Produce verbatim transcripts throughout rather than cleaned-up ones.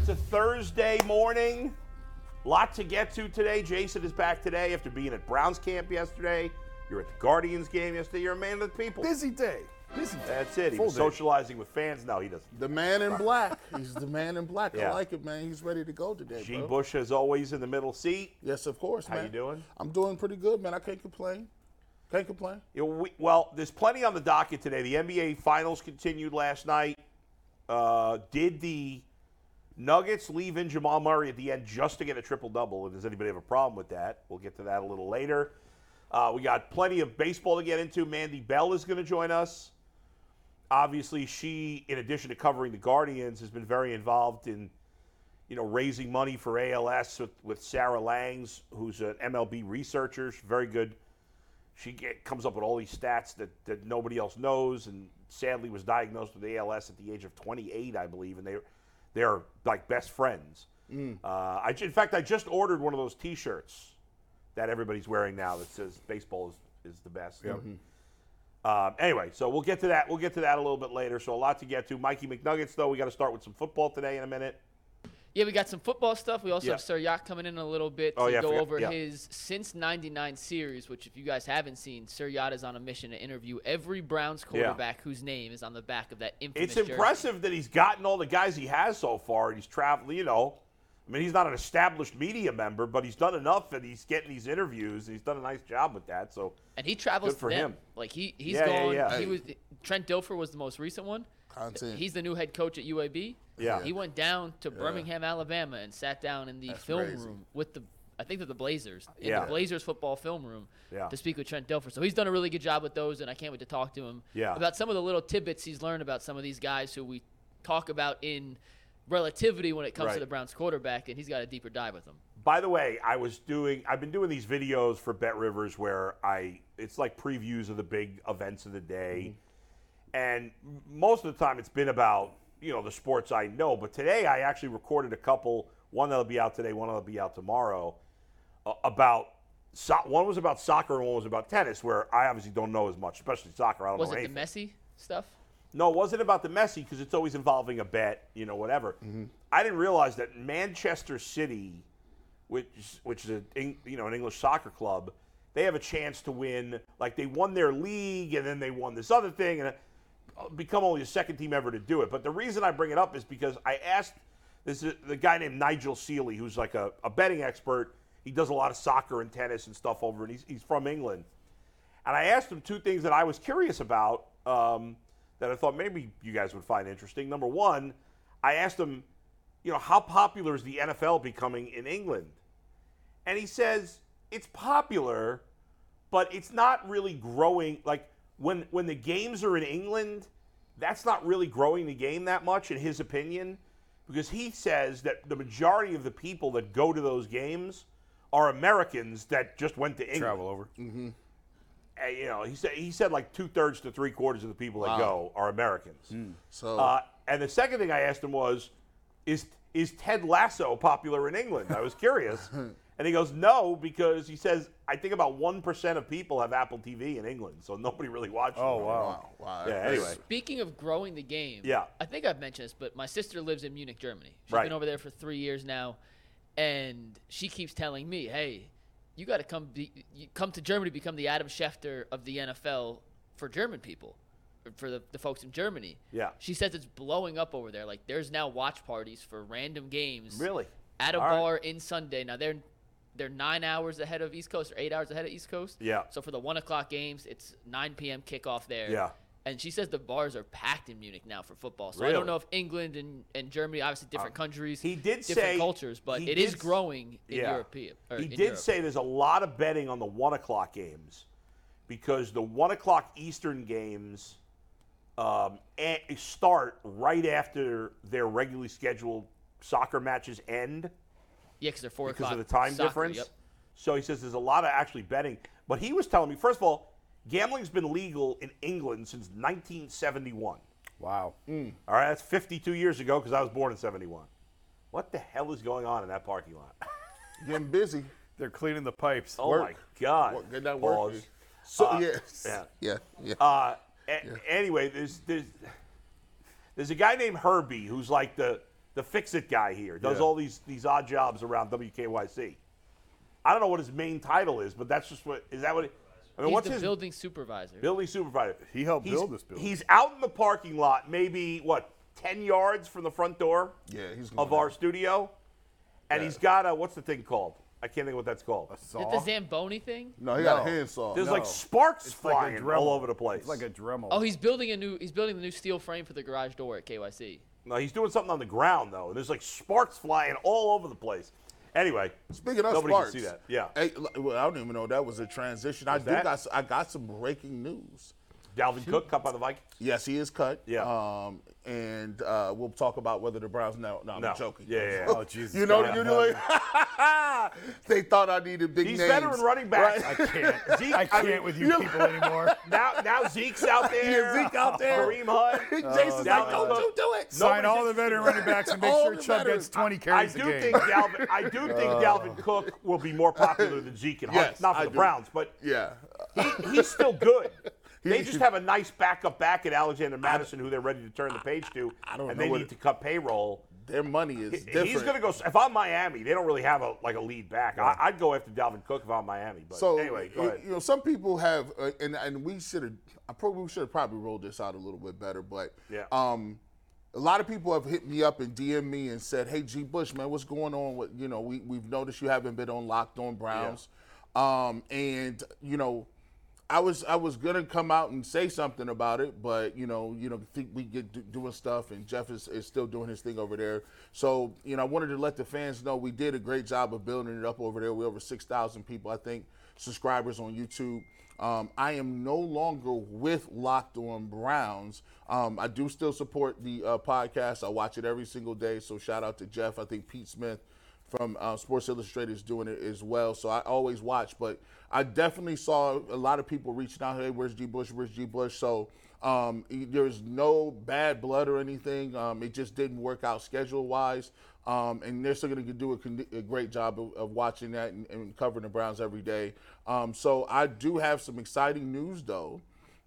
It's a Thursday morning. Lot to get to today. Jason is back today after being at Browns camp yesterday. You're at the Guardians game yesterday. You're a man of the people. Busy day. Busy day. That's it. He Full was socializing day. with fans. No, he doesn't. The man in black. He's the man in black. Yeah. I like it, man. He's ready to go today, Gene Bush, as always, in the middle seat. Yes, of course, How man. How you doing? I'm doing pretty good, man. I can't complain. Can't complain. You know, we, well, there's plenty on the docket today. The N B A Finals continued last night. Uh, did the Nuggets leave in Jamal Murray at the end just to get a triple-double? If does anybody have a problem with that? We'll get to that a little later. Uh, we got plenty of baseball to get into. Mandy Bell is going to join us. Obviously, she, in addition to covering the Guardians, has been very involved in, you know, raising money for A L S with, with Sarah Langs, who's an M L B researcher. She's very good. She get, comes up with all these stats that, that nobody else knows, and sadly was diagnosed with A L S at the age of twenty-eight, I believe, and they, they're like best friends. Mm. Uh, I, in fact, I just ordered one of those T-shirts that everybody's wearing now that says baseball is, is the best. Yep. Mm-hmm. Um, anyway, so we'll get to that. We'll get to that a little bit later, so a lot to get to. Mikey McNuggets, though, we got to start with some football today in a minute. Yeah, we got some football stuff. We also yeah. have Sir Yacht coming in a little bit to oh, yeah, go over yeah. his Since ninety-nine series, which if you guys haven't seen, Sir Yacht is on a mission to interview every Browns quarterback yeah. whose name is on the back of that infamous It's jersey. Impressive that he's gotten all the guys he has so far, and he's traveling, you know. I mean, he's not an established media member, but he's done enough, and he's getting these interviews, and he's done a nice job with that. So And he travels good for to them. him. Like, he, he's yeah, gone. Yeah, yeah. He was, Trent Dilfer was the most recent one. Content. He's the new head coach at U A B. Yeah. He went down to yeah. Birmingham, Alabama, and sat down in the That's film crazy. room with the, I think, that the Blazers, in yeah. the Blazers football film room yeah. to speak with Trent Dilfer. So he's done a really good job with those, and I can't wait to talk to him yeah. about some of the little tidbits he's learned about some of these guys who we talk about in relativity when it comes right. to the Browns quarterback, and he's got a deeper dive with them. By the way, I was doing, I've been doing these videos for Bet Rivers where I, it's like previews of the big events of the day. Mm-hmm. And most of the time it's been about, you know, the sports I know. But today I actually recorded a couple, one that'll be out today, one that'll be out tomorrow, uh, about, so- one was about soccer and one was about tennis, where I obviously don't know as much, especially soccer. I don't was know anything. Was it the Messi stuff? No, it wasn't about the Messi because it's always involving a bet, you know, whatever. Mm-hmm. I didn't realize that Manchester City, which which is a, you know, an English soccer club, they have a chance to win. Like, they won their league and then they won this other thing, and become only the second team ever to do it. But the reason I bring it up is because I asked this is the guy named Nigel Seeley, who's like a, a betting expert. He does a lot of soccer and tennis and stuff over, and he's, he's from England. And I asked him two things that I was curious about um, that I thought maybe you guys would find interesting. Number one, I asked him, you know, how popular is the N F L becoming in England? And he says, it's popular, but it's not really growing. Like, When when the games are in England, that's not really growing the game that much, in his opinion, because he says that the majority of the people that go to those games are Americans that just went to England. Travel over. Mm-hmm. And, you know, he said he said like two thirds to three quarters of the people wow. that go are Americans. Mm. So, uh, and the second thing I asked him was, is is Ted Lasso popular in England? I was curious, and he goes, no, because he says, I think about one percent of people have Apple T V in England, so nobody really watches it. Oh, wow. wow. Yeah, anyway. Speaking of growing the game, yeah. I think I've mentioned this, but my sister lives in Munich, Germany. She's right. been over there for three years now, and she keeps telling me, hey, you got to come be, you come to Germany to become the Adam Schefter of the N F L for German people, for the, the folks in Germany. Yeah. She says it's blowing up over there. Like, there's now watch parties for random games. Really? At a All bar right. in Sunday. Now, they're They're nine hours ahead of East Coast, or eight hours ahead of East Coast. Yeah. So for the one o'clock games, it's nine p.m. kickoff there. Yeah. And she says the bars are packed in Munich now for football. So really? I don't know if England and, and Germany, obviously different um, countries, he did different say, cultures, but it did, is growing in yeah. European. He did Europe. say there's a lot of betting on the one o'clock games because the one o'clock Eastern games um, start right after their regularly scheduled soccer matches end. Yeah, because they're four because o'clock. Because of the time soccer, difference. Yep. So he says there's a lot of actually betting. But he was telling me, first of all, gambling's been legal in England since nineteen seventy-one. Wow. Mm. All right, that's fifty-two years ago because I was born in seventy-one. What the hell is going on in that parking lot? Getting busy. They're cleaning the pipes. Oh, work. My God. Work. Good night, work. So, uh, yes. Yeah. Yeah. yeah. Uh, a- yeah. Anyway, there's, there's there's a guy named Herbie who's like the, the fix-it guy here. Does yeah. all these, these odd jobs around W K Y C. I don't know what his main title is, but that's just what – is that what it, I mean, he's what's the his building supervisor. Building supervisor. He helped he's, build this building. He's out in the parking lot, maybe, what, ten yards from the front door yeah, he's of our out. studio. And yeah. he's got a – what's the thing called? I can't think of what that's called. A saw? Is it the Zamboni thing? No, he no. got a hand saw. There's no. like sparks it's flying like all over the place. It's like a Dremel. Oh, he's building a new – he's building the new steel frame for the garage door at K Y C. No, he's doing something on the ground, though. There's like sparks flying all over the place. Anyway, speaking of nobody sparks, can see that. Yeah. Hey, well, I don't even know that was a transition. Was I do got I got some breaking news. Dalvin Shoot. Cook cut by the Vikings. Yes, he is cut. Yeah. Um, and uh, we'll talk about whether the Browns. No, no, I'm no. joking. Yeah, yeah. Oh Jesus. You know what you're doing? They thought I needed big These names. These veteran running backs. Right? I can't. Zeke, I can't I mean, with you people anymore. Now, now Zeke's out there. Yeah, Zeke out there. Kareem Hunt. Jason's like, don't do it. Sign all the veteran running backs and make sure Chubb gets twenty carries I do a game. Think Dalvin. I do think Dalvin Cook will be more popular than Zeke and Hunt. Yes, not for I the do. Browns, but yeah, he, he's still good. They just have a nice backup back at Alexander Madison who they're ready to turn the page to, I don't and know they need it, to cut payroll. Their money is H- different. He's going to go – if I'm Miami, they don't really have a like a lead back. Yeah. I, I'd go after Dalvin Cook if I'm Miami. But so, anyway, go ahead. You know, some people have uh, – and and we should have – I probably should have probably rolled this out a little bit better, but yeah. um, a lot of people have hit me up and D M me and said, hey, G. Bush, man, what's going on with – you know, we, we've noticed you haven't been on Locked On Browns. Yeah. Um, and, you know, I was I was gonna come out and say something about it, but you know you know think we get do, doing stuff, and Jeff is, is still doing his thing over there. So you know I wanted to let the fans know we did a great job of building it up over there. We're over six thousand people, I think, subscribers on YouTube. Um, I am no longer with Locked On Browns. Um, I do still support the uh, podcast. I watch it every single day. So shout out to Jeff. I think Pete Smith from uh, Sports Illustrated is doing it as well. So I always watch, but I definitely saw a lot of people reaching out, hey, where's G. Bush, where's G. Bush? So um, there's no bad blood or anything. Um, it just didn't work out schedule-wise. Um, and they're still going to do a, con- a great job of, of watching that and, and covering the Browns every day. Um, so I do have some exciting news, though.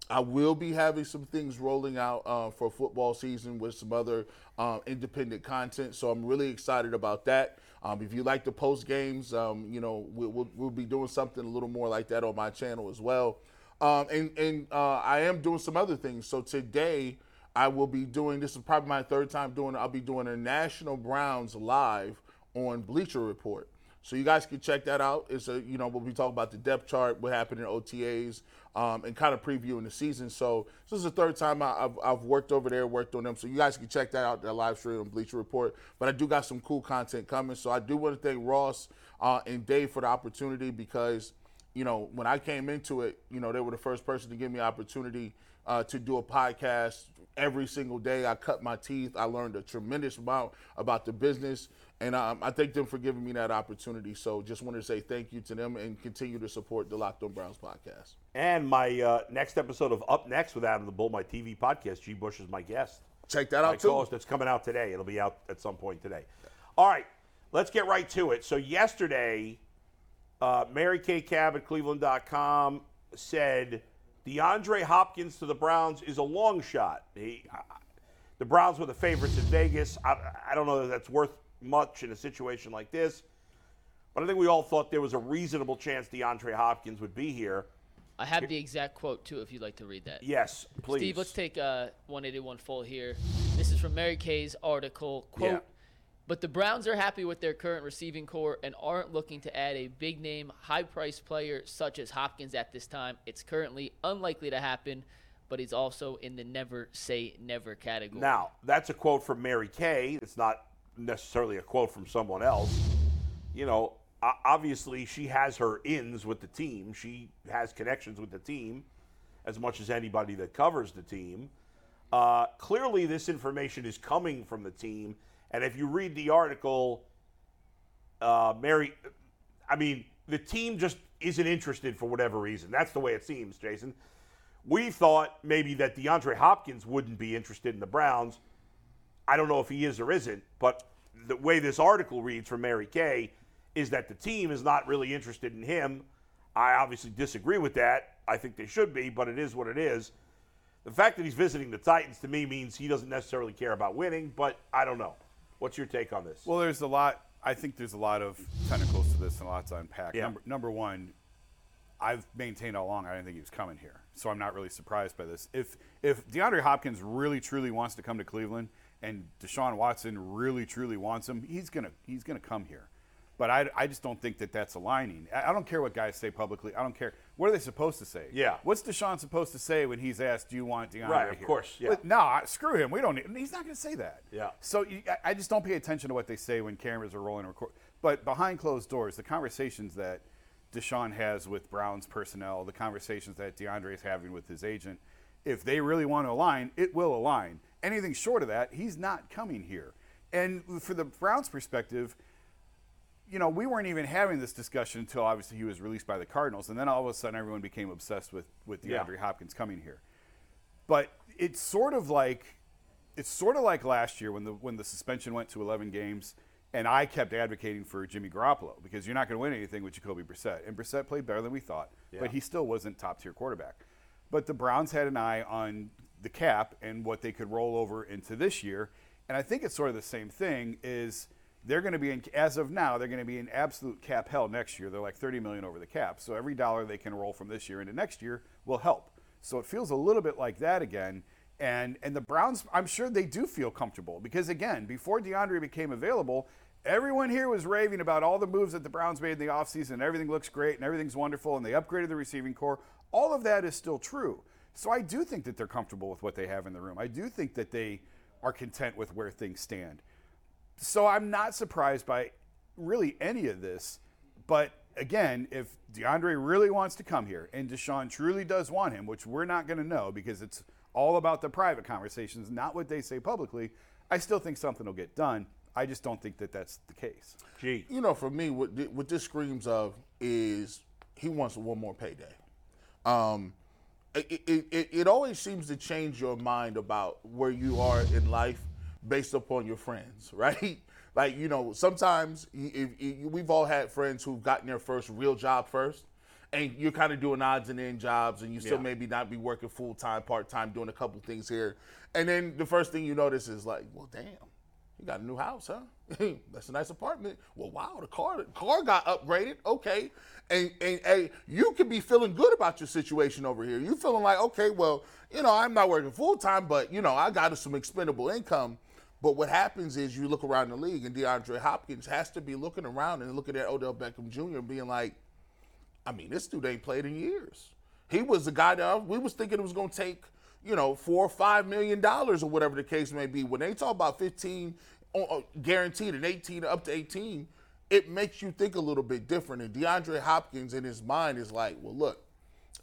I will be having some things rolling out uh, for football season with some other uh, independent content. So I'm really excited about that. Um, if you like the post games, um, you know, we'll, we'll, we'll be doing something a little more like that on my channel as well. Um, and and uh, I am doing some other things. So today I will be doing, this is probably my third time doing it. I'll be doing a National Browns live on Bleacher Report. So you guys can check that out. It's a, you know, we'll be talking about the depth chart, what happened in O T As, um, and kind of previewing the season. So this is the third time I, I've, I've worked over there, worked on them. So you guys can check that out, that live stream on Bleacher Report. But I do got some cool content coming. So I do want to thank Ross uh, and Dave for the opportunity because, you know, when I came into it, you know, they were the first person to give me an opportunity uh, to do a podcast every single day. I cut my teeth. I learned a tremendous amount about the business. And um, I thank them for giving me that opportunity. So just wanted to say thank you to them and continue to support the Locked On Browns podcast. And my uh, next episode of Up Next with Adam the Bull, my T V podcast, G. Bush is my guest. Check that my out, too. My co-host that's coming out today. It'll be out at some point today. All right, let's get right to it. So yesterday, uh, Mary Kay Cabot, Cleveland dot com, said DeAndre Hopkins to the Browns is a long shot. He, uh, the Browns were the favorites in Vegas. I, I don't know that that's worth much in a situation like this, but I think we all thought there was a reasonable chance DeAndre Hopkins would be here. I have the exact quote too, if you'd like to read that. Yes, please. Steve, let's take uh, one eighty-one full here. This is from Mary Kay's article. Quote, yeah. But the Browns are happy with their current receiving core and aren't looking to add a big-name, high-priced player such as Hopkins at this time. It's currently unlikely to happen, but he's also in the never-say-never category. Now, that's a quote from Mary Kay. It's not necessarily a quote from someone else. You know, obviously she has her ins with the team. She has connections with the team as much as anybody that covers the team. Uh, clearly this information is coming from the team And if you read the article, uh, Mary, I mean, the team just isn't interested for whatever reason. That's the way it seems, Jason. We thought maybe that DeAndre Hopkins wouldn't be interested in the Browns. I don't know if he is or isn't, but the way this article reads from Mary Kay is that the team is not really interested in him. I obviously disagree with that. I think they should be, but it is what it is. The fact that he's visiting the Titans to me means he doesn't necessarily care about winning, but I don't know. What's your take on this? Well, there's a lot. I think there's a lot of tentacles to this and a lot to unpack. Yeah. Number, number one, I've maintained all along I didn't think he was coming here, so I'm not really surprised by this. If if DeAndre Hopkins really truly wants to come to Cleveland and Deshaun Watson really truly wants him, he's gonna he's gonna come here. But I, I just don't think that that's aligning. I, I don't care what guys say publicly. I don't care. What are they supposed to say? Yeah. What's Deshaun supposed to say when he's asked, do you want DeAndre Right, of here? course. Yeah. But, no, screw him. We don't need, he's not going to say that. Yeah. So you, I, I just don't pay attention to what they say when cameras are rolling. Record. But behind closed doors, the conversations that Deshaun has with Browns personnel, the conversations that DeAndre is having with his agent, if they really want to align, it will align. Anything short of that, he's not coming here. And for the Browns' perspective, you know, we weren't even having this discussion until obviously he was released by the Cardinals, and then all of a sudden everyone became obsessed with, with DeAndre yeah. Hopkins coming here. But it's sort of like it's sort of like last year when the when the suspension went to eleven games, and I kept advocating for Jimmy Garoppolo because you're not going to win anything with Jacoby Brissett, and Brissett played better than we thought, yeah. but he still wasn't top tier quarterback. But the Browns had an eye on the cap and what they could roll over into this year, and I think it's sort of the same thing is. They're going to be in, as of now, they're going to be in absolute cap hell next year. They're like thirty million dollars over the cap. So every dollar they can roll from this year into next year will help. So it feels a little bit like that again. And and the Browns, I'm sure they do feel comfortable because, again, before DeAndre became available, everyone here was raving about all the moves that the Browns made in the offseason. And everything looks great and everything's wonderful and they upgraded the receiving core. All of that is still true. So I do think that they're comfortable with what they have in the room. I do think that they are content with where things stand. So I'm not surprised by really any of this. But, again, if DeAndre really wants to come here and Deshaun truly does want him, which we're not going to know because it's all about the private conversations, not what they say publicly, I still think something will get done. I just don't think that that's the case. Gee. You know, for me, what, what this screams of is he wants one more payday. Um, it, it, it, it always seems to change your mind about where you are in life based upon your friends, right? Like, you know, sometimes if, if, we've all had friends who've gotten their first real job first, and you're kind of doing odds and end jobs, and you still yeah. maybe not be working full-time, part-time, doing a couple things here. And then the first thing you notice is like, well, damn, you got a new house, huh? That's a nice apartment. Well, wow, the car, the car got upgraded. Okay. And, and, and you could be feeling good about your situation over here. You're feeling like, okay, well, you know, I'm not working full-time, but, you know, I got some expendable income. But what happens is you look around the league, and DeAndre Hopkins has to be looking around and looking at Odell Beckham Junior and being like, I mean, this dude ain't played in years. He was the guy that we was thinking it was going to take, you know, four or five million dollars or whatever the case may be. When they talk about fifteen guaranteed and eighteen up to eighteen, it makes you think a little bit different. And DeAndre Hopkins in his mind is like, well, look,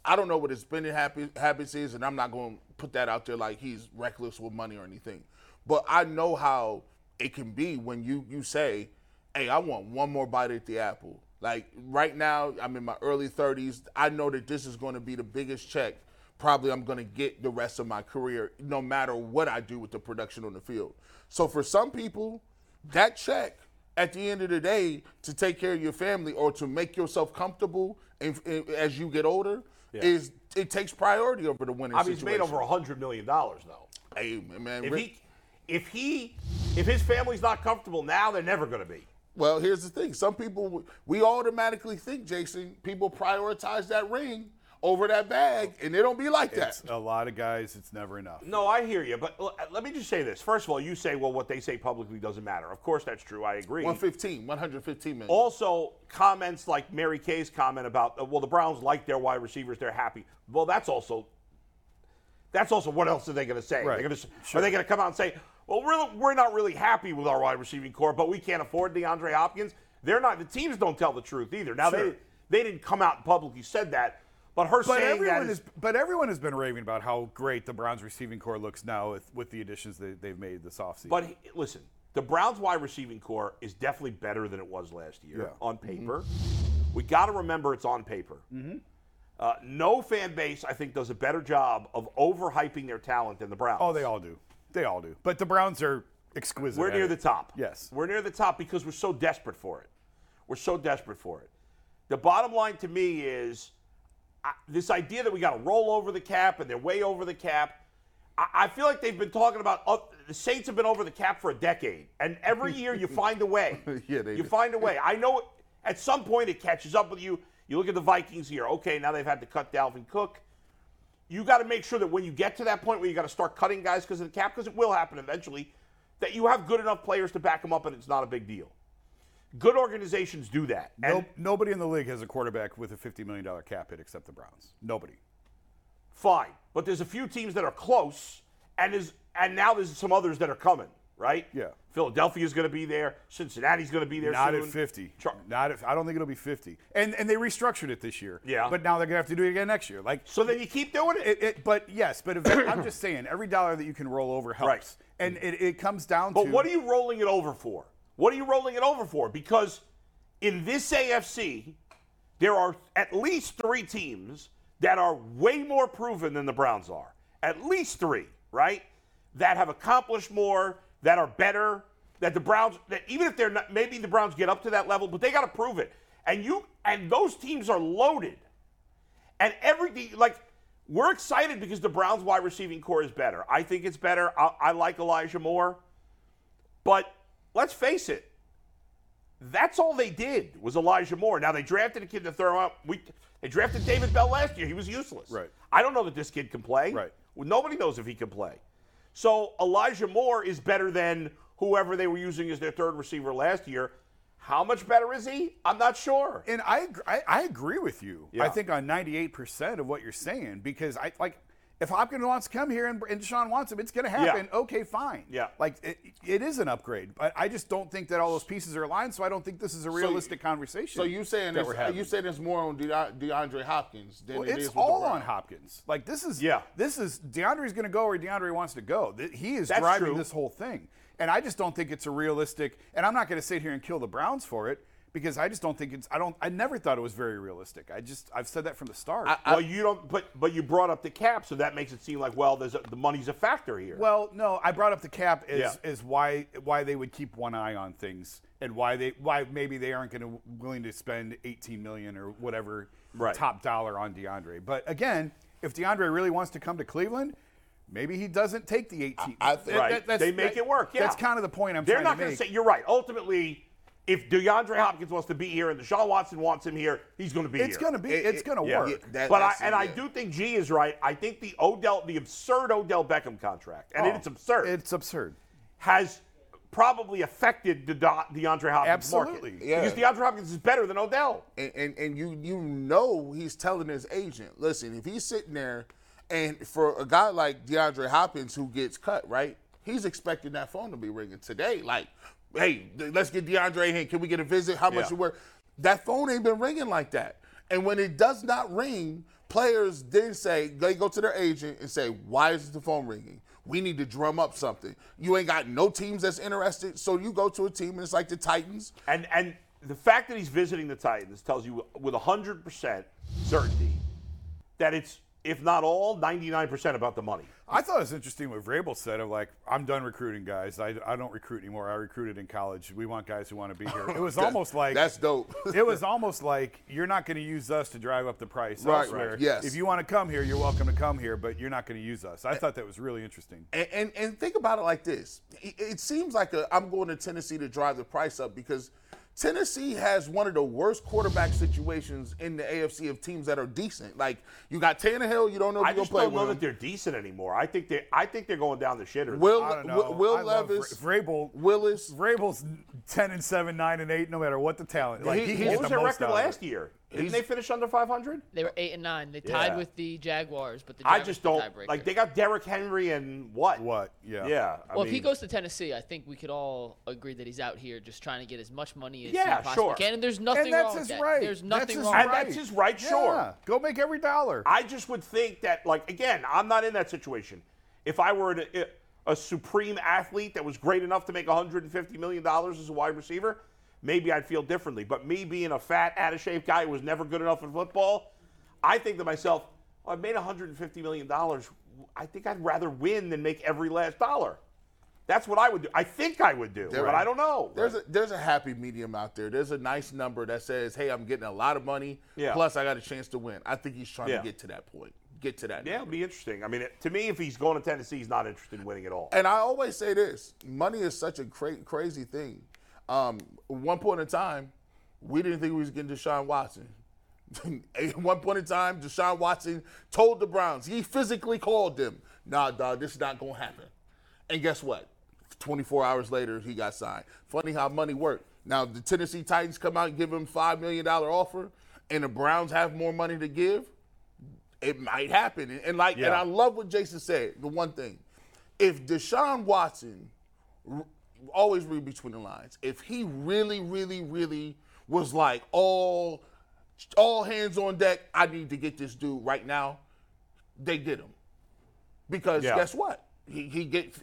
I don't know what his spending habits is, and I'm not going to put that out there like he's reckless with money or anything. But I know how it can be when you, you say, hey, I want one more bite at the apple. Like right now, I'm in my early thirties. I know that this is going to be the biggest check probably I'm going to get the rest of my career, no matter what I do with the production on the field. So for some people, that check at the end of the day to take care of your family or to make yourself comfortable in, in, as you get older, yeah. is it takes priority over the winning I mean, situation. He's made over one hundred million dollars now. Hey, man. If Rick, he- If he, if his family's not comfortable now, they're never going to be. Well, here's the thing. Some people, we automatically think, Jason, people prioritize that ring over that bag, and it don't be like that. It's a lot of guys, it's never enough. No, I hear you, but l- let me just say this. First of all, you say, well, what they say publicly doesn't matter. Of course that's true. I agree. one fifteen, one fifteen minutes. Also, comments like Mary Kay's comment about, well, the Browns like their wide receivers, they're happy. Well, that's also, that's also what else are they going to say? Right. They're gonna, sure. Are they going to come out and say, well, we're, we're not really happy with our wide receiving core, but we can't afford DeAndre Hopkins. They're not. The teams don't tell the truth either. Now, sure. they they didn't come out and publicly said that, but her but saying that is, is. But everyone has been raving about how great the Browns receiving core looks now with, with the additions that they've made this offseason. But he, listen, The Browns wide receiving core is definitely better than it was last year yeah. on paper. Mm-hmm. We got to remember it's on paper. Mm-hmm. Uh, no fan base, I think, does a better job of overhyping their talent than the Browns. Oh, they all do. They all do. But the Browns are exquisite. We're near the top. Yes. We're near the top because we're so desperate for it. We're so desperate for it. The bottom line to me is uh, this idea that we got to roll over the cap and they're way over the cap. I, I feel like they've been talking about uh, the Saints have been over the cap for a decade. And every year you find a way. yeah, they you do. find a way. I know at some point it catches up with you. You look at the Vikings here. Okay, now they've had to cut Dalvin Cook. You got to make sure that when you get to that point where you got to start cutting guys because of the cap, because it will happen eventually, that you have good enough players to back them up and it's not a big deal. Good organizations do that. And no, nobody in the league has a quarterback with a fifty million dollars cap hit except the Browns. Nobody. Fine. But there's a few teams that are close, and is and now there's some others that are coming, right? Yeah. Philadelphia's going to be there. Cincinnati's going to be there Not soon. Not at fifty. Char- Not at, I don't think it'll be fifty. And and they restructured it this year. Yeah. But now they're going to have to do it again next year. Like So then you keep doing it. it, it but, yes, but if, I'm just saying every dollar that you can roll over helps. Right. And it, it comes down but to – But what are you rolling it over for? What are you rolling it over for? Because in this A F C, there are at least three teams that are way more proven than the Browns are. At least three, right? That have accomplished more, that are better, that the Browns, that even if they're not, maybe the Browns get up to that level, but they got to prove it. And you, and those teams are loaded. And every, like, we're excited because the Browns wide receiving core is better. I think it's better. I, I like Elijah Moore. But let's face it, that's all they did was Elijah Moore. Now, they drafted a kid to throw out. We, they drafted David Bell last year. He was useless. Right. I don't know that this kid can play. Right. Well, nobody knows if he can play. So Elijah Moore is better than whoever they were using as their third receiver last year. How much better is he? I'm not sure. And I I, I agree with you. Yeah. I think on ninety-eight percent of what you're saying, because I like if Hopkins wants to come here and, and Deshaun wants him, it's going to happen. Yeah. Okay, fine. Yeah. Like it, it is an upgrade, but I just don't think that all those pieces are aligned. So I don't think this is a realistic so, conversation. So you saying that it's, you saying it's more on De- DeAndre Hopkins than well, it is with the Browns. It's all on Hopkins. Like this is yeah. This is DeAndre's going to go where DeAndre wants to go. He is That's driving true. this whole thing. And I just don't think it's a realistic, and I'm not going to sit here and kill the Browns for it because I just don't think it's, I don't, I never thought it was very realistic. I just, I've said that from the start. I, I, well, you don't, but, but you brought up the cap, so that makes it seem like, well, there's a, the money's a factor here. Well, no, I brought up the cap as, yeah. as why, why they would keep one eye on things and why they, why maybe they aren't going to willing to spend eighteen million or whatever right. top dollar on DeAndre. But again, if DeAndre really wants to come to Cleveland, maybe he doesn't take the eighteen. I, I, that, right. that, that's, they make that, it work. Yeah. That's kind of the point I'm They're trying to make. They're not going to say, you're right. Ultimately, if DeAndre Hopkins wants to be here and Deshaun Watson wants him here, he's going to be it's here. Gonna be, it, it's going to be. It's going to work. It, that, but I, and it. I do think G is right. I think the Odell, the absurd Odell Beckham contract, and oh, it's absurd. It's absurd. Has probably affected the DeAndre Hopkins Absolutely. market. Yeah. Because DeAndre Hopkins is better than Odell. And, and, and you, you know he's telling his agent, listen, if he's sitting there, and for a guy like DeAndre Hopkins who gets cut, right, he's expecting that phone to be ringing today. Like, hey, let's get DeAndre in. Can we get a visit? How much yeah. you worth? That phone ain't been ringing like that. And when it does not ring, players then say, they go to their agent and say, why is the phone ringing? We need to drum up something. You ain't got no teams that's interested. So you go to a team and it's like the Titans. And, and the fact that he's visiting the Titans tells you with one hundred percent certainty that it's, if not all, ninety-nine percent about the money. I thought it was interesting what Vrabel said of like, I'm done recruiting guys. I, I don't recruit anymore. I recruited in college. We want guys who want to be here. It was almost like. That's dope. It was almost like you're not going to use us to drive up the price right, elsewhere. Right, yes. If you want to come here, you're welcome to come here, but you're not going to use us. I thought that was really interesting. And, and, and think about it like this. It, it seems like a, I'm going to Tennessee to drive the price up because Tennessee has one of the worst quarterback situations in the A F C of teams that are decent. Like, you got Tannehill, you don't know if you're going to play with I just don't know him. that they're decent anymore. I think, they, I think they're going down the shitter. Will, I don't know. Will, Will I Levis. Vrabel. Willis. Vrabel's ten and seven, nine and eight, no matter what the talent. Like, he, he what was the their record last year? Didn't they finish under five hundred? They were eight and nine. They tied yeah. with the Jaguars, but the Jaguars I just don't tiebreaker. Like, they got Derrick Henry and what? What, yeah. Yeah. I well, mean, if he goes to Tennessee, I think we could all agree that he's out here just trying to get as much money as yeah, he possibly sure. can. And there's nothing and wrong with that. Right. There's nothing wrong right. with that. And that's his right, sure. Yeah. Go make every dollar. I just would think that, like, again, I'm not in that situation. If I were to, a supreme athlete that was great enough to make one hundred fifty million dollars as a wide receiver, maybe I'd feel differently. But me being a fat, out-of-shape guy who was never good enough in football, I think to myself, well, I've made one hundred fifty million dollars. I think I'd rather win than make every last dollar. That's what I would do. I think I would do, there, but I don't know. There's right? a there's a happy medium out there. There's a nice number that says, hey, I'm getting a lot of money, yeah. plus I got a chance to win. I think he's trying yeah. to get to that point. Get to that. Yeah, it'll be interesting. I mean, it, to me, if he's going to Tennessee, he's not interested in winning at all. And I always say this. Money is such a cra- crazy thing. Um, at one point in time, we didn't think we was getting Deshaun Watson. At one point in time, Deshaun Watson told the Browns, he physically called them, nah, dog, this is not going to happen. And guess what? twenty-four hours later, he got signed. Funny how money worked. Now, the Tennessee Titans come out and give him five million dollars offer, and the Browns have more money to give, it might happen. And like, yeah. and I love what Jason said, the one thing. If Deshaun Watson, always read between the lines, if he really, really, really was like, all, all hands on deck, I need to get this dude right now, they get him. Because yeah. guess what? He he get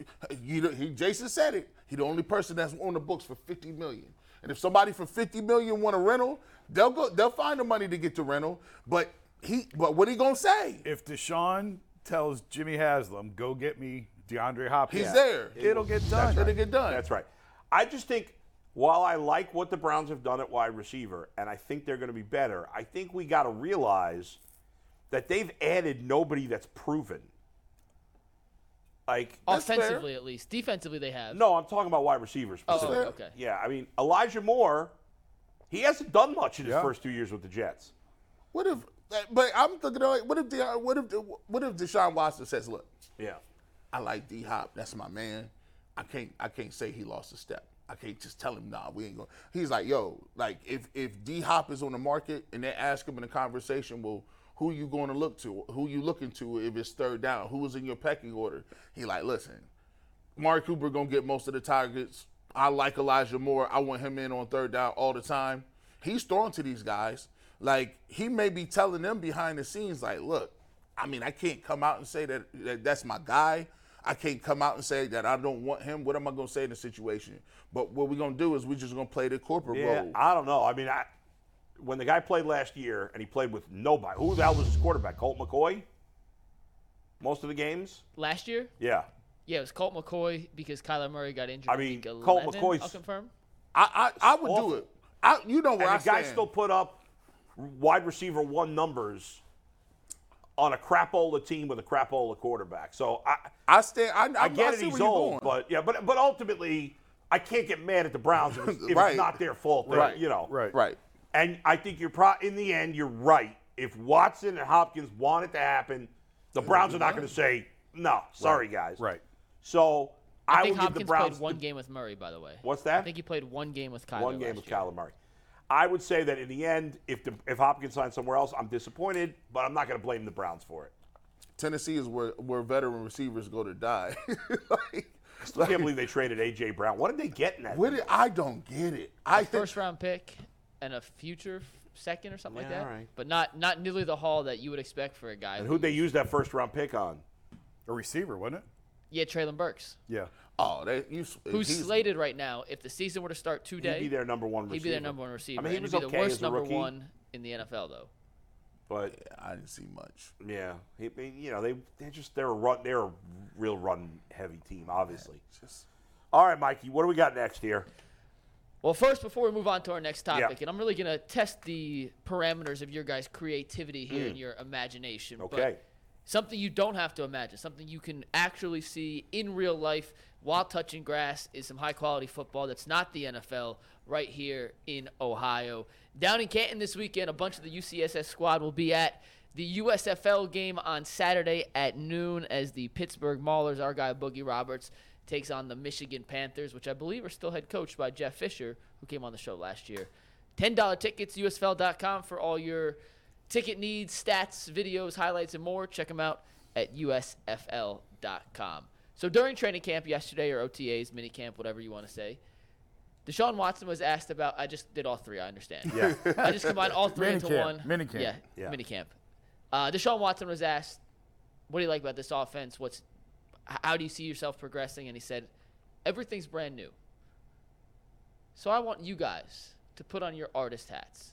he, he Jason said it. He the only person that's on the books for fifty million. And if somebody for fifty million want a rental, they'll go. They'll find the money to get the rental. But he but what he gonna say? If Deshaun tells Jimmy Haslam, go get me DeAndre Hopkins, he's there. It It'll will, get done. Right. It'll get done. That's right. I just think while I like what the Browns have done at wide receiver, and I think they're gonna be better, I think we gotta realize that they've added nobody that's proven. Like, offensively, at least. Defensively, they have. No, I'm talking about wide receivers. Specifically. Oh, okay. Yeah, I mean, Elijah Moore, he hasn't done much in his yeah. first two years with the Jets. What if – but I'm thinking, like, what if De- what if De- what if Deshaun Watson says, look, yeah, I like D-Hop. That's my man. I can't I can't say he lost a step. I can't just tell him, nah, we ain't going – he's like, yo, like, if, if D-Hop is on the market and they ask him in a conversation, well – who you going to look to? Who you looking to if it's third down? Who was in your pecking order? He like, listen, Mark Cooper going to get most of the targets. I like Elijah Moore. I want him in on third down all the time. He's throwing to these guys. Like, he may be telling them behind the scenes, like, look, I mean, I can't come out and say that, that that's my guy. I can't come out and say that I don't want him. What am I going to say in the situation? But what we're going to do is we're just going to play the corporate yeah, role. I don't know. I mean, I – when the guy played last year and he played with nobody, who the hell was his quarterback? Colt McCoy? Most of the games? Last year? Yeah. Yeah, it was Colt McCoy because Kyler Murray got injured. I mean, in Colt McCoy. I'll confirm. I I, I would awful. do it. I, you know where and I the stand. guy still put up wide receiver one numbers on a crapola team with a crapola quarterback. So I I stand. I, I, I get I it. He's old, but yeah, but but ultimately, I can't get mad at the Browns if it's, if right. it's not their fault. They, right. You know. Right. Right. And I think you're pro- in the end, you're right. If Watson and Hopkins want it to happen, the Browns are not going to say, no, sorry, right. guys. Right. So I, I think would Hopkins give the Browns. played one game with Murray, by the way. What's that? I think he played one game with Kyler One game with year. Kyler Murray. I would say that in the end, if the, if Hopkins signs somewhere else, I'm disappointed, but I'm not going to blame the Browns for it. Tennessee is where, where veteran receivers go to die. like, I still like, can't believe they traded A J. Brown. What did they get in that? What did, I don't get it. I think, first round pick. And a future second or something yeah, like that. Right. But not not nearly the haul that you would expect for a guy. And who'd they use that first round pick on? A receiver, wasn't it? Yeah, Traylon Burks. Yeah. Oh, they you, who's slated right now. If the season were to start today, he'd be their number one receiver. He'd be their number one receiver. I mean, he was okay, be the worst number rookie. one in the N F L though. But yeah, I didn't see much. Yeah. I mean, you know, they they just they're a run they're a real run heavy team, obviously. Yeah, just... All right, Mikey, what do we got next here? Well, first, before we move on to our next topic, yeah. and I'm really going to test the parameters of your guys' creativity here mm. and your imagination. Okay. But something you don't have to imagine, something you can actually see in real life while touching grass is some high-quality football that's not the N F L right here in Ohio. Down in Canton this weekend, a bunch of the U C S S squad will be at the U S F L game on Saturday at noon as the Pittsburgh Maulers, our guy Boogie Roberts, takes on the Michigan Panthers, which I believe are still head coached by Jeff Fisher, who came on the show last year. ten dollars tickets, U S F L dot com for all your ticket needs, stats, videos, highlights, and more. Check them out at U S F L dot com. So during training camp yesterday, or O T As, mini camp, whatever you want to say, Deshaun Watson was asked about – I just did all three, I understand. Yeah. I just combined all three mini into camp. one. Mini camp. Yeah, yeah. mini camp. Uh, Deshaun Watson was asked, what do you like about this offense? What's how do you see yourself progressing? And he said, everything's brand new. So I want you guys to put on your artist hats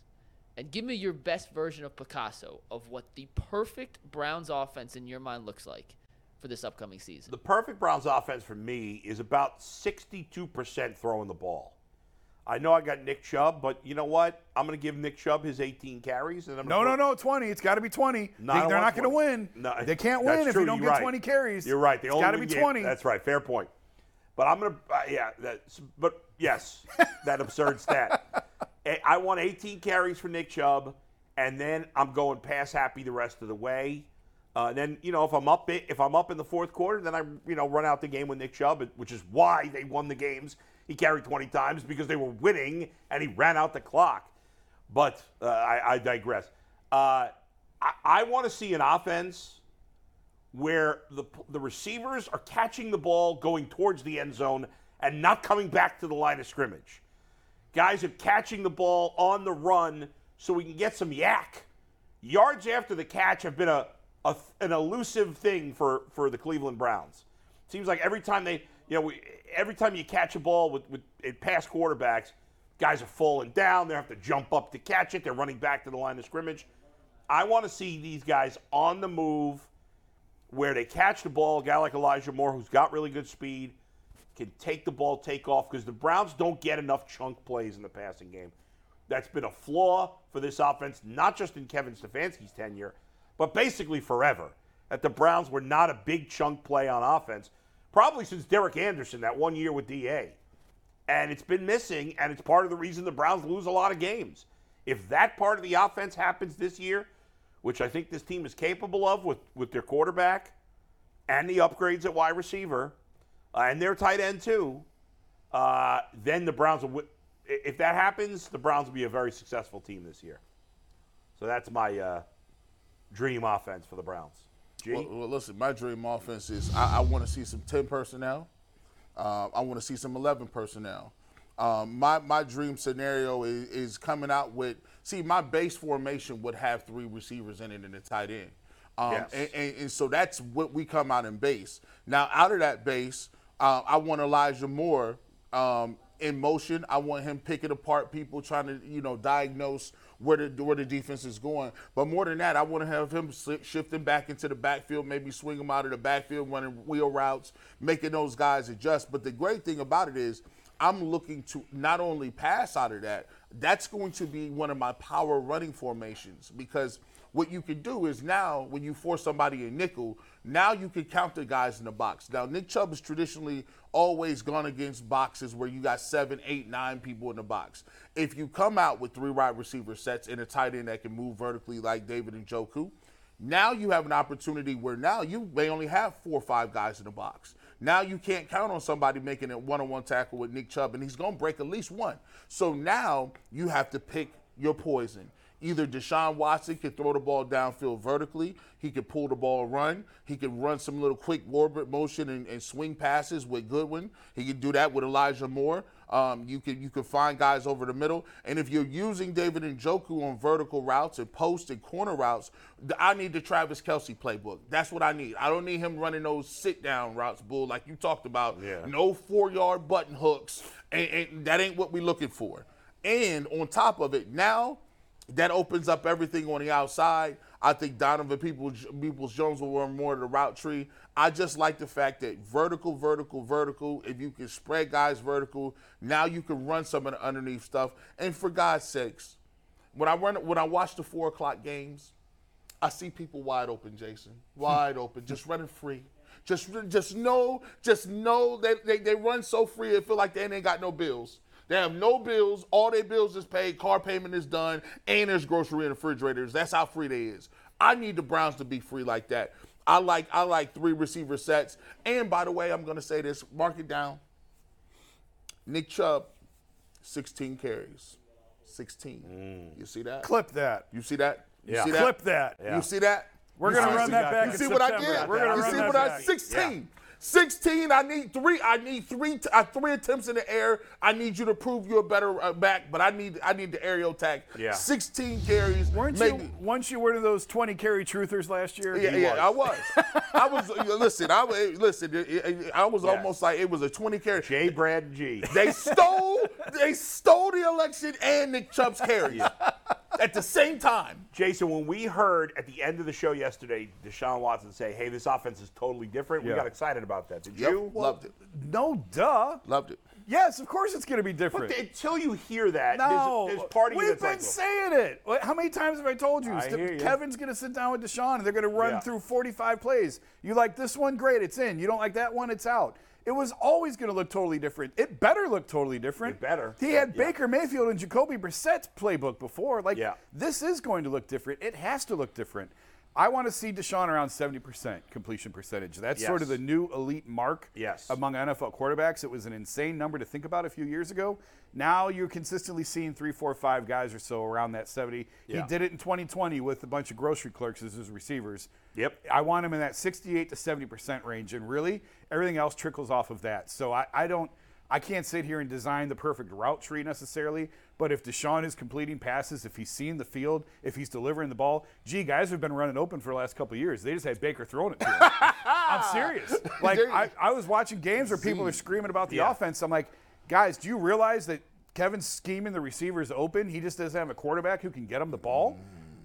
and give me your best version of Picasso of what the perfect Browns offense in your mind looks like for this upcoming season. The perfect Browns offense for me is about sixty-two percent throwing the ball. I know I got Nick Chubb, but you know what? I'm going to give Nick Chubb his eighteen carries. And I'm no, no, no, twenty. It's got to be twenty. No, they, they're not going to win. No, they can't win if true. you don't You're get right. twenty carries. You're right. They it's got to be twenty. Game. That's right. Fair point. But I'm going to uh, – yeah. That's, but, yes, that absurd stat. I want eighteen carries for Nick Chubb, and then I'm going pass happy the rest of the way. Uh, then, you know, if I'm up if I'm up in the fourth quarter, then I, you know, run out the game with Nick Chubb, which is why they won the games. He carried twenty times because they were winning, and he ran out the clock. But uh, I, I digress. Uh, I, I want to see an offense where the the receivers are catching the ball going towards the end zone and not coming back to the line of scrimmage. Guys are catching the ball on the run so we can get some yak. Yards after the catch have been a, a an elusive thing for, for the Cleveland Browns. Seems like every time they, you know, we, every time you catch a ball with, with it past quarterbacks, guys are falling down. They have to jump up to catch it. They're running back to the line of scrimmage. I want to see these guys on the move where they catch the ball. A guy like Elijah Moore, who's got really good speed, can take the ball, take off, because the Browns don't get enough chunk plays in the passing game. That's been a flaw for this offense, not just in Kevin Stefanski's tenure, but basically forever, that the Browns were not a big chunk play on offense, probably since Derek Anderson, that one year with D A. And it's been missing, and it's part of the reason the Browns lose a lot of games. If that part of the offense happens this year, which I think this team is capable of with, with their quarterback and the upgrades at wide receiver, Uh, and they're tight end, too, uh, then the Browns will w- – if that happens, the Browns will be a very successful team this year. So that's my uh, dream offense for the Browns. G? Well, well, listen, my dream offense is I, I want to see some ten personnel. Uh, I want to see some eleven personnel. Um, my, my dream scenario is, is coming out with – see, my base formation would have three receivers in it and a tight end. Um, yes. and, and, and so that's what we come out in base. Now, out of that base – Uh, I want Elijah Moore um, in motion. I want him picking apart people, trying to, you know, diagnose where the where the defense is going. But more than that, I want to have him shifting back into the backfield, maybe swing him out of the backfield, running wheel routes, making those guys adjust. But the great thing about it is I'm looking to not only pass out of that, that's going to be one of my power running formations, because what you can do is now when you force somebody in nickel, now you can counter guys in the box. Now, Nick Chubb has traditionally always gone against boxes where you got seven, eight, nine people in the box. If you come out with three wide receiver sets and a tight end that can move vertically like David Njoku, now you have an opportunity where now you may only have four or five guys in the box. Now you can't count on somebody making a one-on-one tackle with Nick Chubb, and he's going to break at least one. So now you have to pick your poison. Either Deshaun Watson could throw the ball downfield vertically, he could pull the ball run, he could run some little quick warp motion and, and swing passes with Goodwin. He could do that with Elijah Moore. Um, you could you could find guys over the middle. And if you're using David Njoku on vertical routes and post and corner routes, I need the Travis Kelce playbook. That's what I need. I don't need him running those sit-down routes, Bull, like you talked about. Yeah. No four-yard button hooks. And, and that ain't what we're looking for. And on top of it, now that opens up everything on the outside. I think Donovan Peoples-Jones will run more to the route tree. I just like the fact that vertical, vertical, vertical, if you can spread guys vertical, now you can run some of the underneath stuff. And for God's sakes, when I run, when I watch the four o'clock games, I see people wide open, Jason, wide open, just running free. Just just know, just know that they, they run so free it feel like they ain't got no bills. They have no bills. All their bills is paid. Car payment is done. And there's grocery and refrigerators. That's how free they is. I need the Browns to be free like that. I like I like three receiver sets. And, by the way, I'm going to say this. Mark it down. Nick Chubb, sixteen carries. sixteen. Mm. You see that? Clip that. You see that? You yeah. see that? Clip that. Yeah. You see that? We're going to run that back in September. You see what I did? We're going to run that back. sixteen. Yeah. sixteen, I need three. I need three t- uh, three attempts in the air. I need you to prove you're a better uh, back, but I need I need the aerial attack. Yeah. sixteen carries. Weren't maybe. you once you were to those twenty carry truthers last year? Yeah, yeah, was. I was. I was listen, I listen, I was yeah. almost like it was a twenty carry. J. Brad G. They stole they stole the election and Nick Chubb's carries. Yeah. At the same time. Jason, when we heard at the end of the show yesterday Deshaun Watson say, hey, this offense is totally different, yeah. we got excited about that. Did yep. you? Well, loved it. No, duh. Loved it. Yes, of course it's going to be different. But th- until you hear that, no, there's, there's part of you that's like, we've been saying it. How many times have I told you? I St- hear you. Kevin's going to sit down with Deshaun and they're going to run yeah. through forty-five plays. You like this one? Great, it's in. You don't like that one? It's out. It was always going to look totally different. It better look totally different. It better. He had yeah. Baker Mayfield and Jacoby Brissett's playbook before. Like, yeah. this is going to look different. It has to look different. I want to see Deshaun around seventy percent completion percentage. That's yes. sort of the new elite mark yes. among N F L quarterbacks. It was an insane number to think about a few years ago. Now you're consistently seeing three, four, five guys or so around that seventy. Yeah. He did it in twenty twenty with a bunch of grocery clerks as his receivers. Yep. I want him in that sixty-eight to seventy percent range, and really everything else trickles off of that. So I, I don't, I can't sit here and design the perfect route tree necessarily, but if Deshaun is completing passes, if he's seeing the field, if he's delivering the ball, gee, guys have been running open for the last couple of years. They just had Baker throwing it to him. I'm serious. Like I, I was watching games where people are screaming about the yeah. offense. I'm like, guys, do you realize that Kevin's scheming the receivers open? He just doesn't have a quarterback who can get him the ball.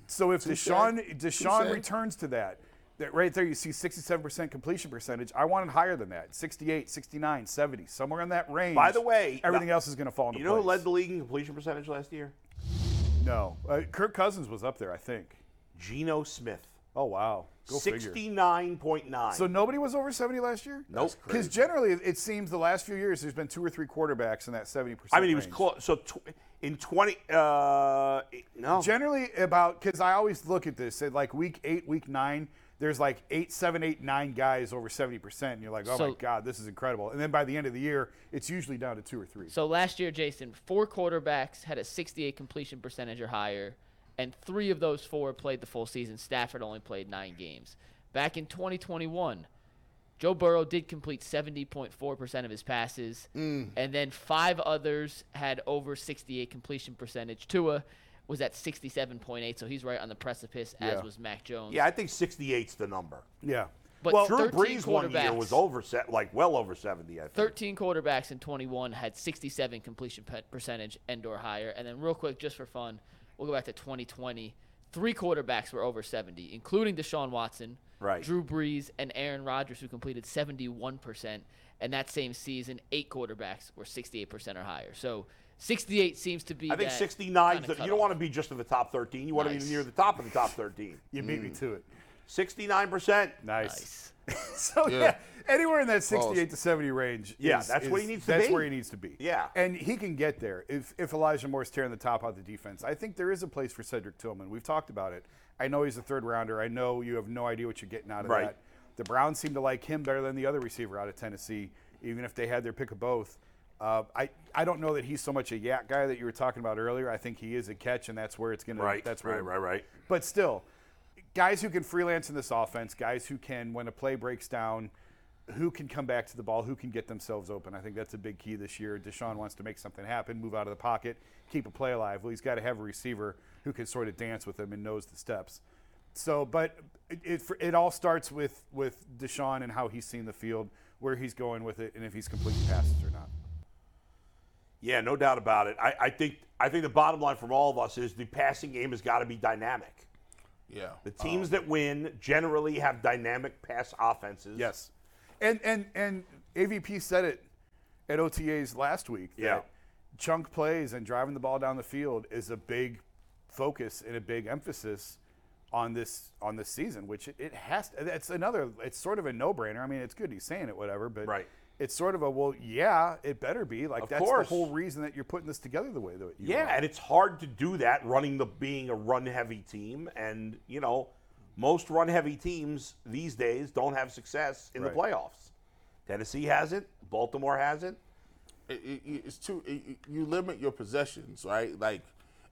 So if Deshaun, Deshaun returns to that, that right there you see sixty-seven percent completion percentage. I wanted higher than that, sixty-eight, sixty-nine, seventy, somewhere in that range. By the way, everything else is going to fall into place. You know who led the league in completion percentage last year? No. Uh, Kirk Cousins was up there, I think. Geno Smith. Oh, wow. Go figure. sixty-nine point nine. So nobody was over seventy last year? Nope. Because generally it seems the last few years there's been two or three quarterbacks in that seventy percent I mean, he was range. Close. So tw- in twenty uh, – no. Generally about – because I always look at this at like week eight, week nine – there's like eight, seven, eight, nine guys over seventy percent, and you're like, oh, so, my God, this is incredible. And then by the end of the year, it's usually down to two or three. So last year, Jason, four quarterbacks had a sixty-eight completion percentage or higher, and three of those four played the full season. Stafford only played nine games. Back in twenty twenty-one, Joe Burrow did complete seventy point four percent of his passes, mm. and then five others had over sixty-eight completion percentage. Tua was at sixty-seven point eight, so he's right on the precipice, as yeah. was Mac Jones. Yeah, I think sixty-eight's the number. Yeah. But well, Drew Brees one year was over set, like well over seventy, I think. thirteen quarterbacks in twenty-one had sixty-seven completion percentage and or higher. And then real quick, just for fun, we'll go back to twenty twenty. Three quarterbacks were over seventy, including Deshaun Watson, right. Drew Brees, and Aaron Rodgers, who completed seventy-one percent. And that same season, eight quarterbacks were sixty-eight percent or higher. So sixty-eight seems to be. I think sixty-nine. Kind of you don't want to be just in the top thirteen. You want nice. to be near the top of the top thirteen. You beat mm. me to it. sixty-nine percent. Nice. nice. so yeah. yeah, anywhere in that sixty-eight to seventy range. Yeah, is, that's is, what he needs to that's be. That's where he needs to be. Yeah, and he can get there if if Elijah Moore's tearing the top out of the defense. I think there is a place for Cedric Tillman. We've talked about it. I know he's a third rounder. I know you have no idea what you're getting out of right. that. The Browns seem to like him better than the other receiver out of Tennessee, even if they had their pick of both. Uh, I, I don't know that he's so much a yak guy that you were talking about earlier. I think he is a catch, and that's where it's going right, to – Right, right, right, right. But still, guys who can freelance in this offense, guys who can, when a play breaks down, who can come back to the ball, who can get themselves open. I think that's a big key this year. Deshaun wants to make something happen, move out of the pocket, keep a play alive. Well, he's got to have a receiver who can sort of dance with him and knows the steps. So, but it, it, it all starts with, with Deshaun and how he's seen the field, where he's going with it, and if he's completing passes or not. Yeah, no doubt about it. I, I think I think the bottom line from all of us is the passing game has got to be dynamic. Yeah. The teams um, that win generally have dynamic pass offenses. Yes. And and and A V P said it at O T As last week that yeah. chunk plays and driving the ball down the field is a big focus and a big emphasis on this on this season, which it, it has to. That's another it's sort of a no-brainer. I mean, it's good he's saying it, whatever, but right. it's sort of a, well, yeah, it better be. Like, of that's course. The whole reason that you're putting this together the way that you Yeah, are. And it's hard to do that running the being a run-heavy team. And, you know, most run-heavy teams these days don't have success in right. the playoffs. Tennessee hasn't. Baltimore hasn't. It, it, it's too it, it, you limit your possessions, right? Like,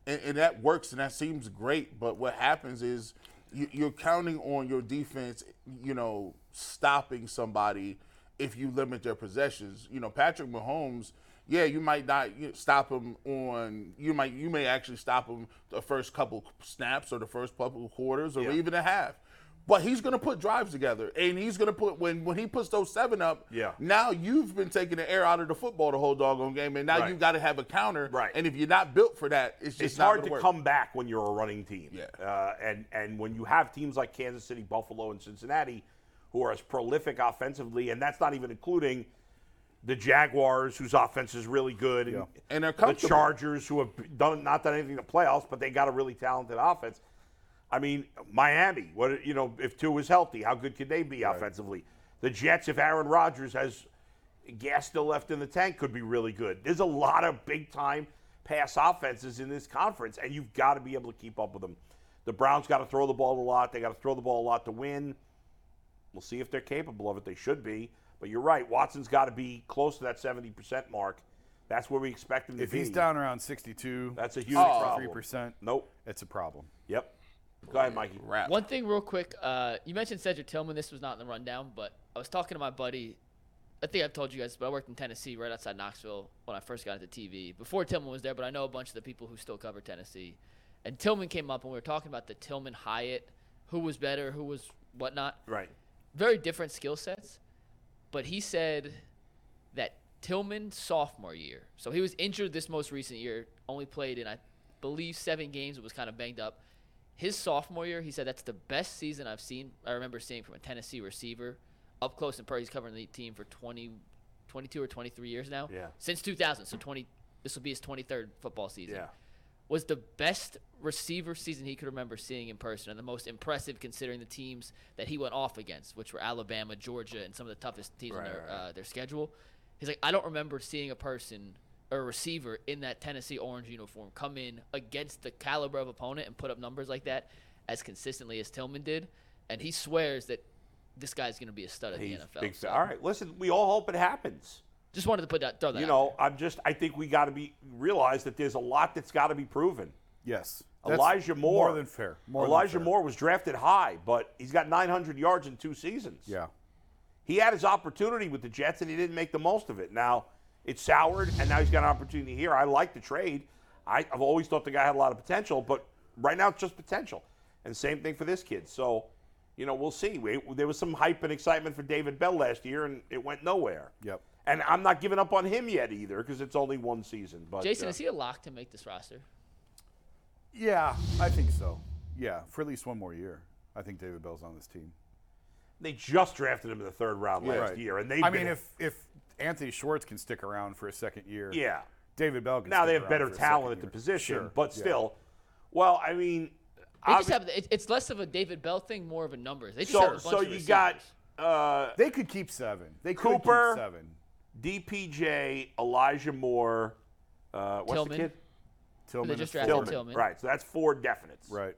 and, and that works and that seems great. But what happens is you, you're counting on your defense, you know, stopping somebody if you limit their possessions. You know, Patrick Mahomes, yeah, you might not stop him on, you might, you may actually stop him the first couple snaps or the first couple quarters or yeah. even a half. But he's going to put drives together, and he's going to put, when, when he puts those seven up, yeah. now you've been taking the air out of the football the whole doggone game, and now right. you've got to have a counter. Right. And if you're not built for that, it's just it's not hard to work. Come back when you're a running team. Yeah. Uh, and, and when you have teams like Kansas City, Buffalo, and Cincinnati who are as prolific offensively, and that's not even including the Jaguars, whose offense is really good, yeah. and, and the Chargers, who have done not done anything in the playoffs, but they got a really talented offense. I mean, Miami, what you know, if Tua is healthy, how good could they be right. offensively? The Jets, if Aaron Rodgers has gas still left in the tank, could be really good. There's a lot of big-time pass offenses in this conference, and you've got to be able to keep up with them. The Browns got to throw the ball a lot. They got to throw the ball a lot to win. We'll see if they're capable of it. They should be. But you're right. Watson's got to be close to that seventy percent mark. That's where we expect him to if be. If he's down around sixty-two, that's a huge problem. sixty-three percent, nope. It's a problem. Yep. Go ahead, Mikey. Wrap. One thing real quick. Uh, you mentioned Cedric Tillman. This was not in the rundown, but I was talking to my buddy. I think I've told you guys, but I worked in Tennessee right outside Knoxville when I first got into T V. Before Tillman was there, but I know a bunch of the people who still cover Tennessee. And Tillman came up, and we were talking about the Tillman-Hyatt, who was better, who was whatnot. Right. Very different skill sets. But he said that Tillman sophomore year, so he was injured this most recent year, only played in, I believe, seven games. It was kind of banged up. His sophomore year, he said that's the best season I've seen, I remember seeing from a Tennessee receiver up close and personal. He's covering the team for twenty, twenty-two or twenty-three years now. Yeah. Since two thousand, so twenty this will be his twenty-third football season. Yeah. Was the best receiver season he could remember seeing in person, and the most impressive considering the teams that he went off against, which were Alabama, Georgia, and some of the toughest teams right, on their, right. uh, their schedule. He's like, I don't remember seeing a person – a receiver in that Tennessee orange uniform come in against the caliber of opponent and put up numbers like that as consistently as Tillman did. And he swears that this guy's going to be a stud at the N F L. Big, so. All right, listen, we all hope it happens. Just wanted to put that, throw that you know, out there. I'm just, I think we got to be realize that there's a lot that's got to be proven. Yes. Elijah Moore. More than fair. More Elijah than fair. Moore was drafted high, but he's got nine hundred yards in two seasons. Yeah. He had his opportunity with the Jets, and he didn't make the most of it. Now, it soured, and now he's got an opportunity here. I like the trade. I, I've always thought the guy had a lot of potential, but right now it's just potential. And same thing for this kid. So, you know, we'll see. We, there was some hype and excitement for David Bell last year, and it went nowhere. Yep. And I'm not giving up on him yet either because it's only one season. But Jason, uh, is he a lock to make this roster? Yeah, I think so. Yeah, for at least one more year. I think David Bell's on this team. They just drafted him in the third round last yeah, right. year. and they. I mean, if if Anthony Schwartz can stick around for a second year, yeah. David Bell can now stick they have better talent at the position, sure. but still, yeah. well, I mean. They just have, it's less of a David Bell thing, more of a numbers. They just so have a bunch so of you receivers. got. Uh, they could keep seven. They Cooper, could keep seven. D P J, Elijah Moore. Uh, what's Tillman. the kid? Tillman. So they just drafted Tillman. Tillman. Right, so that's four definites. Right.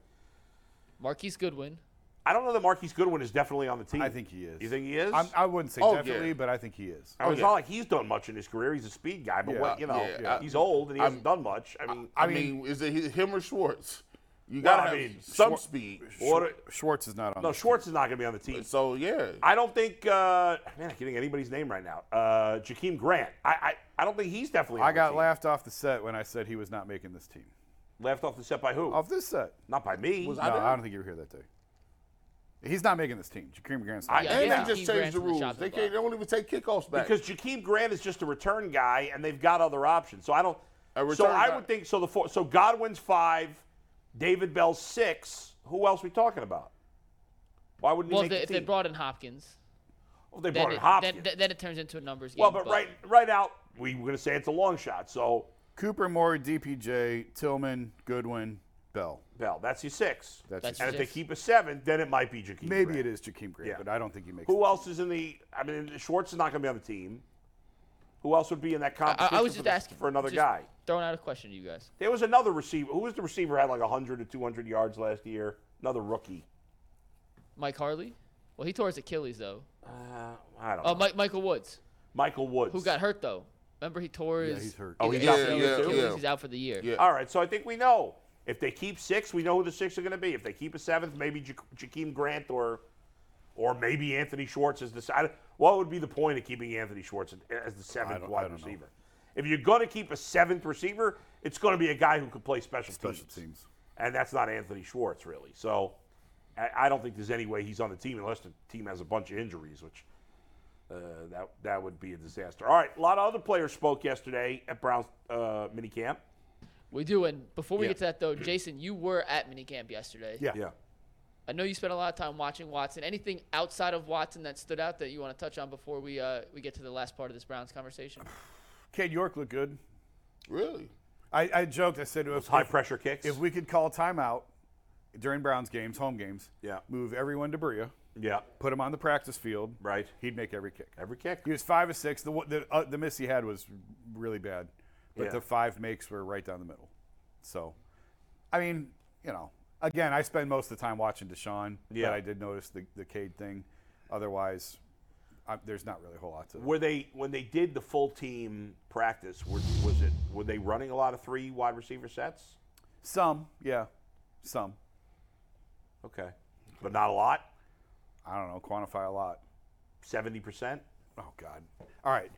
Marquise Goodwin. I don't know that Marquise Goodwin is definitely on the team. I think he is. You think he is? I'm, I wouldn't say oh, definitely, yeah. but I think he is. I mean, oh, it's yeah. not like he's done much in his career. He's a speed guy, but yeah. what, you know, yeah, yeah. he's old and he I'm, hasn't done much. I mean, I mean, I mean, is it him or Schwartz? You well, got to I mean, have some Schwar- speed. Schwar- Schwartz is not on. No, the Schwartz team. is not going to be on the team. So yeah, I don't think. Uh, man, I'm getting anybody's name right now. Uh, Jakeem Grant. I, I I don't think he's definitely. on I the got team. laughed off the set when I said he was not making this team. Laughed off the set by who? Off this set. Not by me. Was no, I, I don't think you were here that day. He's not making this team. Jakeem Grant's not. Yeah, and yeah. they just changed the rules. The they, can't, they don't even take kickoffs back. Because Jakeem Grant is just a return guy, and they've got other options. So I don't. So guy. I would think so. The four, so Godwin's five, David Bell's six. Who else are we talking about? Why wouldn't he well, make the, the if team? Well, if they brought in Hopkins. Well, they brought it, in Hopkins. Then, then it turns into a numbers game. Well, but, but right, right out, we were going to say it's a long shot. So Cooper, Moore, D P J, Tillman, Goodwin, Bell. Bell. That's your six. That's That's your and six. If they keep a seven, then it might be Jakeem Maybe Grant. It is Jakeem Grant, yeah. but I don't think he makes Who else team. is in the – I mean, Schwartz is not going to be on the team. Who else would be in that competition I, I was just for, asking, for another just guy? Throwing out a question to you guys. There was another receiver. Who was the receiver who had like one hundred to two hundred yards last year? Another rookie. Mike Harley? Well, he tore his Achilles, though. Uh, I don't oh, know. Oh, Mike, Michael Woods. Michael Woods. Who got hurt, though. Remember, he tore his – Yeah, he's hurt. Oh, he, he got yeah, hurt. Yeah, Achilles, yeah. He's out for the year. Yeah. All right, so I think we know. If they keep six, we know who the six are going to be. If they keep a seventh, maybe ja- Jakeem Grant or or maybe Anthony Schwartz is the side. what would be the point of keeping Anthony Schwartz as the seventh wide receiver? Know. If you're going to keep a seventh receiver, it's going to be a guy who could play special, special teams. teams. And that's not Anthony Schwartz, really. So I, I don't think there's any way he's on the team unless the team has a bunch of injuries, which uh, that that would be a disaster. All right, a lot of other players spoke yesterday at Browns uh, minicamp. We do, and before we yeah. get to that, though, Jason, you were at minicamp yesterday. Yeah. yeah. I know you spent a lot of time watching Watson. Anything outside of Watson that stood out that you want to touch on before we uh, we get to the last part of this Browns conversation? Cade York looked good. Really? I, I joked. I said it was high-pressure kicks. If we could call timeout during Browns games, home games, yeah. move everyone to Berea, yeah. put him on the practice field, right? He'd make every kick. Every kick. He was five of six. The, the, uh, the miss he had was really bad. But yeah. the five makes were right down the middle. So, I mean, you know, again, I spend most of the time watching Deshaun, yeah. but I did notice the, the Cade thing. Otherwise, I, there's not really a whole lot to it. Were they, when they did the full team practice, were, was it, were they running a lot of three wide receiver sets? Some, yeah, some. Okay. But not a lot? I don't know, quantify a lot. seventy percent? Oh, God. All right.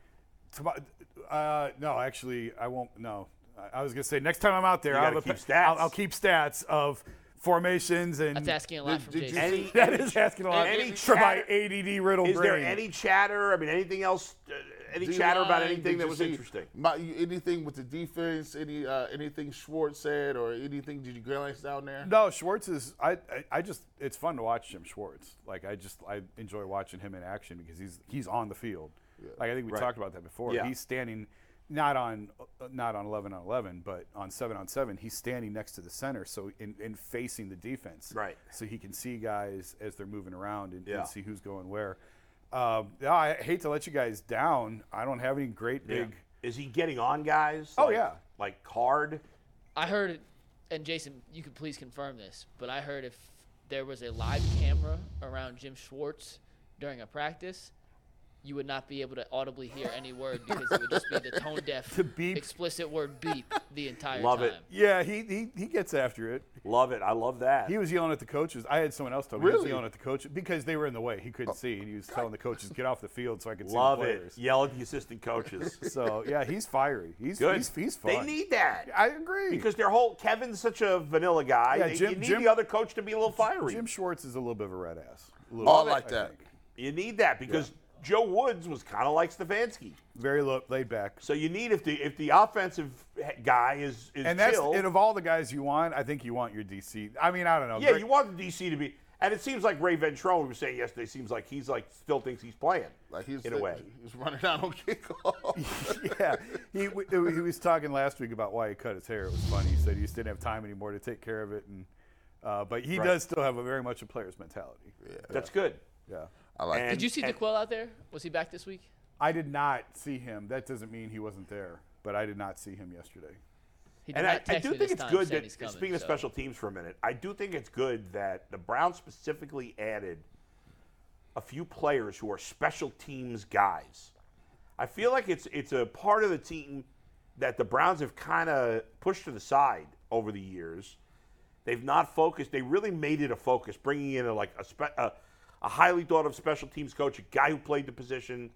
Uh, no, actually, I won't. No, I was gonna say next time I'm out there, I'll keep, stats. I'll, I'll keep stats of formations and. That's asking a lot from Jason. Any, that any, is asking a lot any for chatter, my A D D riddle. Is brain. There any chatter? I mean, anything else? Uh, any D-line, chatter about anything that was see, interesting? My, anything with the defense? Any uh, anything Schwartz said or anything? Did you glance down there? No, Schwartz is. I, I I just it's fun to watch Jim Schwartz. Like I just I enjoy watching him in action because he's he's on the field. Yeah. Like I think we right. talked about that before. Yeah. He's standing, not on, not on eleven on eleven, but on seven on seven. He's standing next to the center, so in, in facing the defense, right? So he can see guys as they're moving around and, yeah. and see who's going where. Um, I hate to let you guys down. I don't have any great yeah. big. Is he getting on guys? Oh like, yeah, like hard. I heard it, and Jason, you could please confirm this, but I heard if there was a live camera around Jim Schwartz during a practice, you would not be able to audibly hear any word because it would just be the tone deaf, the beep. Explicit word beep the entire love time. Love it. Yeah, he, he he gets after it. Love it. I love that. He was yelling at the coaches. I had someone else tell me really? He was yelling at the coaches because they were in the way. He couldn't oh. see, and he was telling the coaches, get off the field so I could love see the players. Love it. Yell at the assistant coaches. So, yeah, he's fiery. He's, Good. he's he's fun. They need that. I agree. Because their whole – Kevin's such a vanilla guy. Yeah, they, Jim, you need Jim, the other coach to be a little fiery. Jim Schwartz is a little bit of a red ass. A little oh, bit, I like I that. Think. You need that because yeah. – Joe Woods was kind of like Stefanski. Very low, laid back. So you need if the if the offensive guy is, is and that's, chill. And of all the guys you want, I think you want your D C. I mean, I don't know. Yeah, Greg, you want the D C to be. And it seems like Ray Ventrone, we were saying yesterday, seems like he's like still thinks he's playing. Like he's in a way. He's running out on kickoff. yeah. He, we, he was talking last week about why he cut his hair. It was funny. He said he just didn't have time anymore to take care of it. and uh, But he right. does still have a very much a player's mentality. Yeah. That's good. Yeah. I like and, did you see DeQuell out there? Was he back this week? I did not see him. That doesn't mean he wasn't there, but I did not see him yesterday. He did and not I, I do think it's good that, coming, speaking so. of special teams for a minute, I do think it's good that the Browns specifically added a few players who are special teams guys. I feel like it's it's a part of the team that the Browns have kind of pushed to the side over the years. They've not focused. They really made it a focus, bringing in a, like a spe- – a highly thought-of special teams coach, a guy who played the position,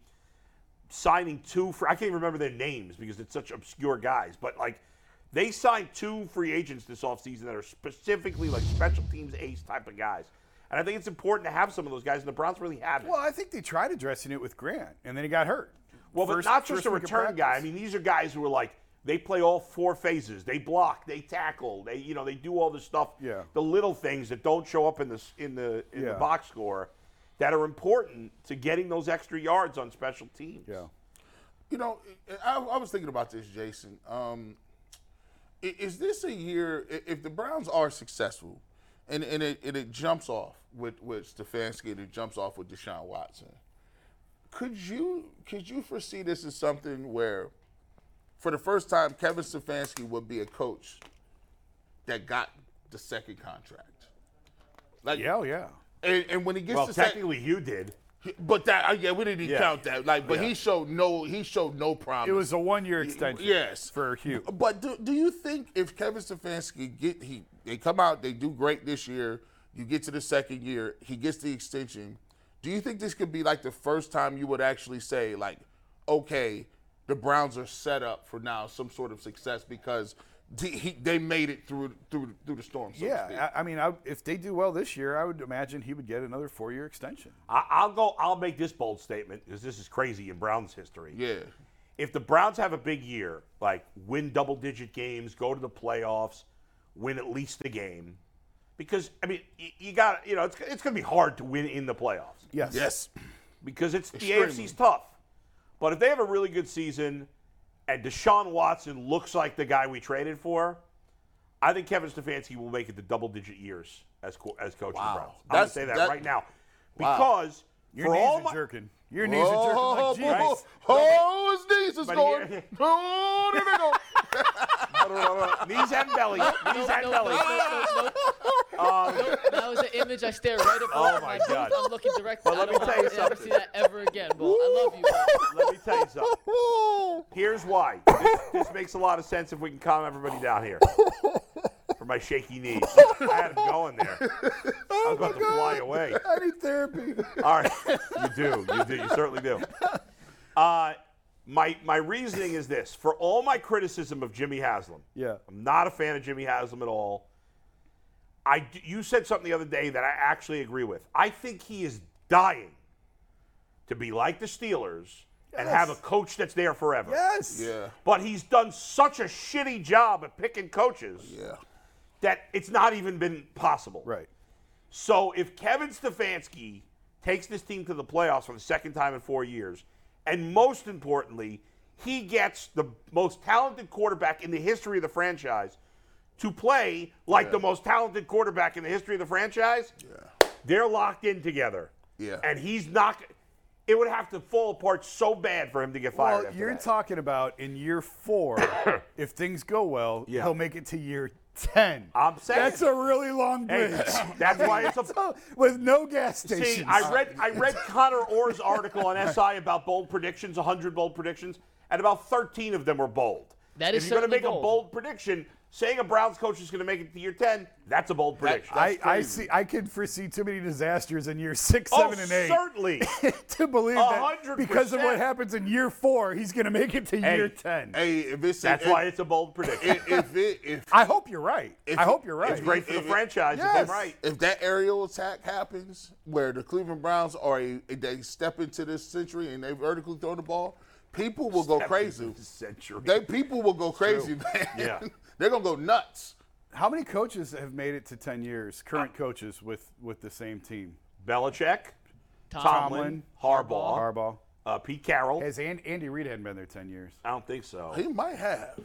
signing two – I can't even remember their names because it's such obscure guys. But, like, they signed two free agents this offseason that are specifically, like, special teams ace type of guys. And I think it's important to have some of those guys, and the Browns really haven't. Well, I think they tried addressing it with Grant, and then he got hurt. Well, first, but not just a return guy. I mean, these are guys who are, like, they play all four phases. They block, they tackle, they you know, they do all this stuff. Yeah. The little things that don't show up in the in the in yeah. the box score that are important to getting those extra yards on special teams. Yeah. You know, I, I was thinking about this, Jason. Um, is this a year if the Browns are successful and and it and it jumps off with with Stefanski and it jumps off with Deshaun Watson? Could you could you foresee this as something where for the first time, Kevin Stefanski would be a coach that got the second contract. Like, yeah, yeah. And, and when he gets well, to technically sec- you did, but that yeah, we didn't yeah. count that. Like, but yeah. he showed no, he showed no promise. It was a one-year extension. He, yes, for Hugh. But do, do you think if Kevin Stefanski get he they come out, they do great this year, you get to the second year, he gets the extension, Do you think this could be like the first time you would actually say, like, okay, the Browns are set up for now some sort of success because he, they made it through through through the storm? So yeah, I, I mean, I, if they do well this year, I would imagine he would get another four-year extension. I, I'll go. I'll make this bold statement because this is crazy in Browns history. Yeah. If the Browns have a big year, like win double-digit games, go to the playoffs, win at least a game, because I mean, you, you got you know it's it's going to be hard to win in the playoffs. Yes. Yes. Because it's Extremely. the A F C's tough. But if they have a really good season and Deshaun Watson looks like the guy we traded for, I think Kevin Stefanski will make it to double-digit years as co- as coach wow. of the Browns. I'm going to say that, that right now. Wow. Because Your for knees all are my, jerking. Your knees oh, are jerking. Like, geez. Oh, oh, his knees is going. Here, oh, there we go. Knees and belly. Knees no, and no, belly. No, no, no, no. Um, no, that was an image I stared right at. Oh, my God. I'm looking directly. Well, let me tell you something. I don't want to ever see that ever again, Bull. I love you, bro. Let me tell you something. Here's why. This, this makes a lot of sense if we can calm everybody down here. For my shaky knees. I had him going there. Oh, I was about to God. fly away. I need therapy. All right. You do. You do. You certainly do. Uh... My my reasoning is this. For all my criticism of Jimmy Haslam, yeah. I'm not a fan of Jimmy Haslam at all. I, you said something the other day that I actually agree with. I think he is dying to be like the Steelers yes. and have a coach that's there forever. Yes. Yeah. But he's done such a shitty job at picking coaches yeah. that it's not even been possible. Right. So if Kevin Stefanski takes this team to the playoffs for the second time in four years, and most importantly, he gets the most talented quarterback in the history of the franchise to play like yeah. the most talented quarterback in the history of the franchise. Yeah. They're locked in together. Yeah. And he's not – it would have to fall apart so bad for him to get fired well, after you're that. Talking about in year four, if things go well, yeah. he'll make it to year ten. I'm saying that's a really long bridge. Hey, that's why it's a, a with no gas stations. See, I read I read Connor Orr's article on S I about bold predictions, one hundred bold predictions, and about thirteen of them were bold. That is if you're going to make bold. a bold prediction, saying a Browns coach is going to make it to year ten, that's a bold prediction. I, I see. I could foresee too many disasters in year six, seven, oh, and eight. Certainly to believe one hundred percent that because of what happens in year four, he's going to make it to hey, year ten. Hey, if it's that's if, why it's a bold prediction. If, if it, if I hope you're right. If, I hope you're right. It's great for if, the if, franchise. Yes. If they're right. If that aerial attack happens, where the Cleveland Browns are, a, they step into this century and they vertically throw the ball, people will step go crazy. They people will go crazy, True. man. Yeah. They're going to go nuts. How many coaches have made it to ten years, current coaches, with, with the same team? Belichick, Tomlin, Tomlin Harbaugh, Harbaugh. Uh, Pete Carroll. Has Andy, Andy Reid hadn't been there ten years? I don't think so. He might have.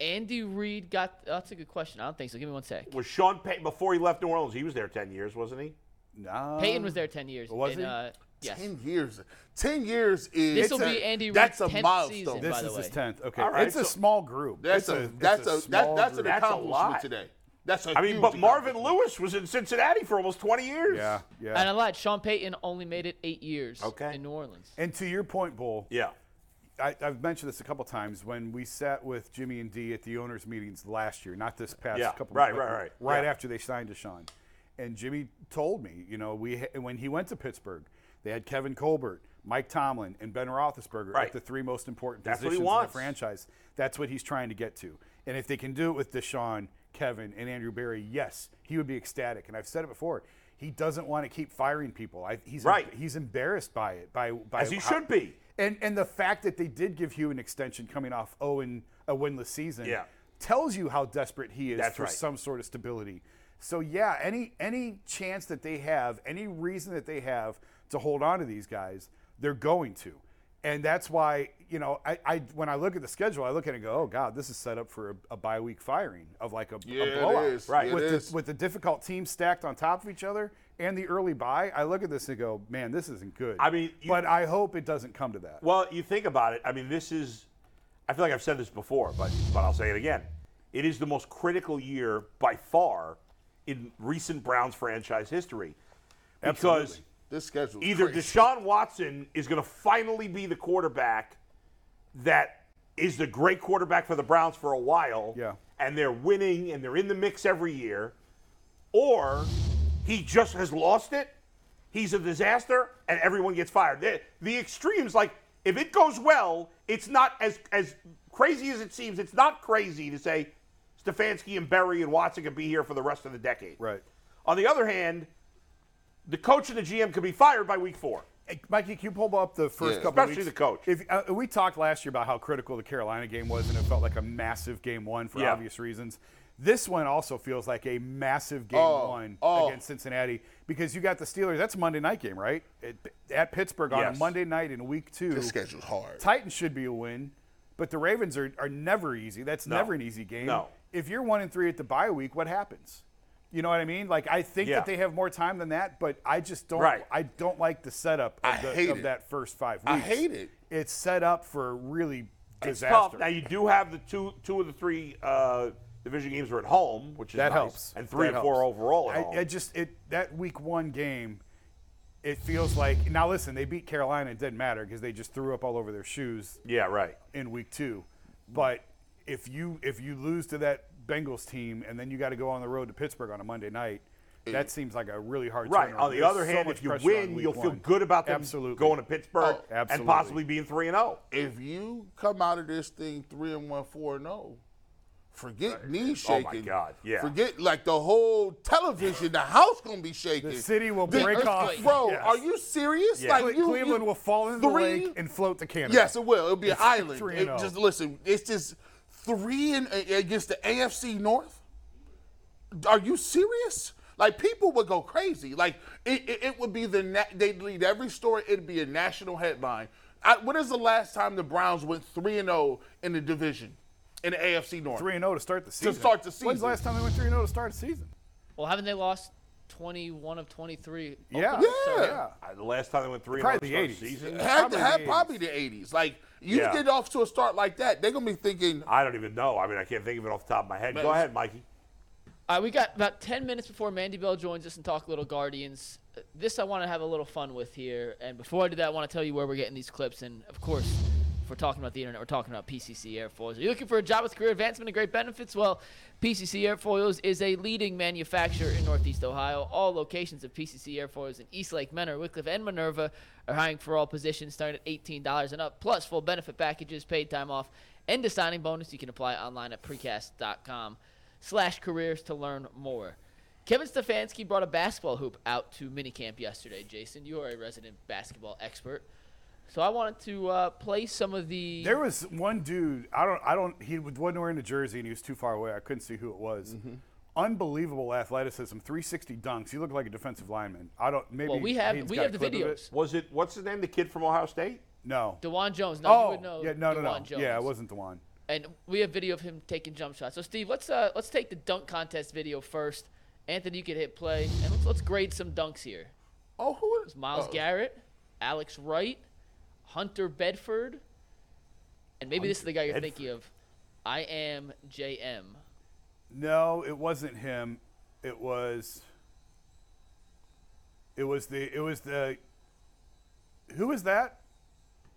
Andy Reid got oh, – that's a good question. I don't think so. Give me one sec. Was Sean Payton – before he left New Orleans, he was there ten years, wasn't he? No. Payton was there ten years. Was and, he? Uh, Yes. Ten years. Ten years is this will be Andy Reid's tenth season. This by is the way. his tenth. Okay, right, it's so a small group. That's it's a, a that's a, a that, that's an that's accomplishment today. That's a I mean, but Marvin Lewis was in Cincinnati for almost twenty years. Yeah, yeah. And I lied. Sean Payton only made it eight years. Okay. In New Orleans. And to your point, Bull. Yeah. I, I've mentioned this a couple times when we sat with Jimmy and Dee at the owners' meetings last year, not this past yeah, couple. Right, of, right, right. Right yeah. after they signed Deshaun, and Jimmy told me, you know, we when he went to Pittsburgh. They had Kevin Colbert, Mike Tomlin, and Ben Roethlisberger right. at the three most important That's positions in the franchise. That's what he's trying to get to. And if they can do it with Deshaun, Kevin, and Andrew Berry, yes, he would be ecstatic. And I've said it before, he doesn't want to keep firing people. I, he's right. He's embarrassed by it. By, by As he how, should be. And and the fact that they did give Hugh an extension coming off oh and a winless season yeah. tells you how desperate he is That's for right. some sort of stability. So, yeah, any any chance that they have, any reason that they have to hold on to these guys, they're going to. And that's why, you know, I, I when I look at the schedule, I look at it and go, oh, God, this is set up for a, a bye-week firing of like a, yeah, a blowout. It is. Right. It with, is. The, with the difficult teams stacked on top of each other and the early bye, I look at this and go, man, this isn't good. I mean, you, But I hope it doesn't come to that. Well, you think about it. I mean, this is – I feel like I've said this before, but but I'll say it again. It is the most critical year by far in recent Browns franchise history because Absolutely. This schedule either crazy. Deshaun Watson is going to finally be the quarterback that is the great quarterback for the Browns for a while, yeah. and they're winning and they're in the mix every year, or he just has lost it he's a disaster, and everyone gets fired. The, the extremes, like, if it goes well, it's not as as crazy as it seems. It's not crazy to say Stefanski and Berry and Watson could be here for the rest of the decade. Right. On the other hand, the coach and the G M could be fired by week four. Hey, Mikey, can you pull up the first yeah. couple of weeks? Especially the coach. If, uh, we talked last year about how critical the Carolina game was, and it felt like a massive game one for yeah. obvious reasons. This one also feels like a massive game oh, one oh. against Cincinnati because you got the Steelers. That's a Monday night game, right? At, at Pittsburgh on yes. a Monday night in week two. This schedule's hard. Titans should be a win, but the Ravens are, are never easy. That's no. never an easy game. No. If you're one and three at the bye week, what happens? You know what I mean? Like, I think yeah. that they have more time than that, but I just don't. Right. I don't like the setup of, the, of that first five weeks. I hate it. It's set up for really disaster. It's tough. Now you do have the two two of the three. Uh, Division games were at home, which is that nice. helps, and three that and four helps. overall. At I, home. I just it that week one game, it feels like now. Listen, they beat Carolina; it didn't matter because they just threw up all over their shoes. Yeah, right. In week two, but if you if you lose to that Bengals team and then you got to go on the road to Pittsburgh on a Monday night, mm. that seems like a really hard. Right. Turnaround. On the There's other so hand, if you win, you'll one. feel good about them Absolutely. going to Pittsburgh oh, and possibly being three and zero. If you come out of this thing three and one, four and zero. Forget knee shaking. Oh, my God, yeah. Forget, like, the whole television, the house going to be shaking. The city will the break earth, off. Bro, yes. are you serious? Yeah. Like you, Cleveland you, will fall into three? the lake and float to Canada. Yes, it will. It'll be it's an island. It, just listen, it's just three and, uh, against the A F C North? Are you serious? Like, people would go crazy. Like, it, it, it would be the na- – they'd lead every story. It'd be a national headline. I, when is the last time the Browns went three and oh in the division? In the A F C North. three and oh to start the season. To start the season. When's the last time they went three and oh to start a season? Well, haven't they lost twenty-one of twenty-three? Yeah. Yeah. So, yeah. The last time they went three and oh to start the season? Had, had probably the eighties. Like, you yeah. get off to a start like that, they're going to be thinking. I don't even know. I mean, I can't think of it off the top of my head. But go ahead, Mikey. Uh, we got about ten minutes before Mandy Bell joins us and talk Little Guardians. This I want to have a little fun with here. And before I do that, I want to tell you where we're getting these clips. And, of course, we're talking about the internet, we're talking about P C C Airfoils. Are you looking for a job with career advancement and great benefits? Well, P C C Airfoils is a leading manufacturer in Northeast Ohio. All locations of P C C Airfoils in Eastlake, Menor, Wickliffe, and Minerva are hiring for all positions starting at eighteen dollars and up, plus full benefit packages, paid time off, and a signing bonus. You can apply online at precast.com slash careers to learn more. Kevin Stefanski brought a basketball hoop out to minicamp yesterday. Jason, you are a resident basketball expert. So I wanted to uh, play some of the. There was one dude. I don't. I don't. He wasn't wearing a jersey, and he was too far away. I couldn't see who it was. Mm-hmm. Unbelievable athleticism, three sixty dunks. He looked like a defensive lineman. I don't. Maybe. Well, we have we have the videos. Was it? What's his name? The kid from Ohio State? No. DeJuan Jones. No, oh, you would know. Yeah, no, DeJuan no, no. Jones. Yeah, it wasn't DeJuan. And we have video of him taking jump shots. So Steve, let's uh, let's take the dunk contest video first. Anthony, you could hit play, and let's let's grade some dunks here. Oh, who is Myles oh. Garrett, Alex Wright, Hunter Bedford, and maybe Hunter this is the guy you're Bedford. thinking of. I am J M. No, it wasn't him. It was. It was the. It was the. Who is that?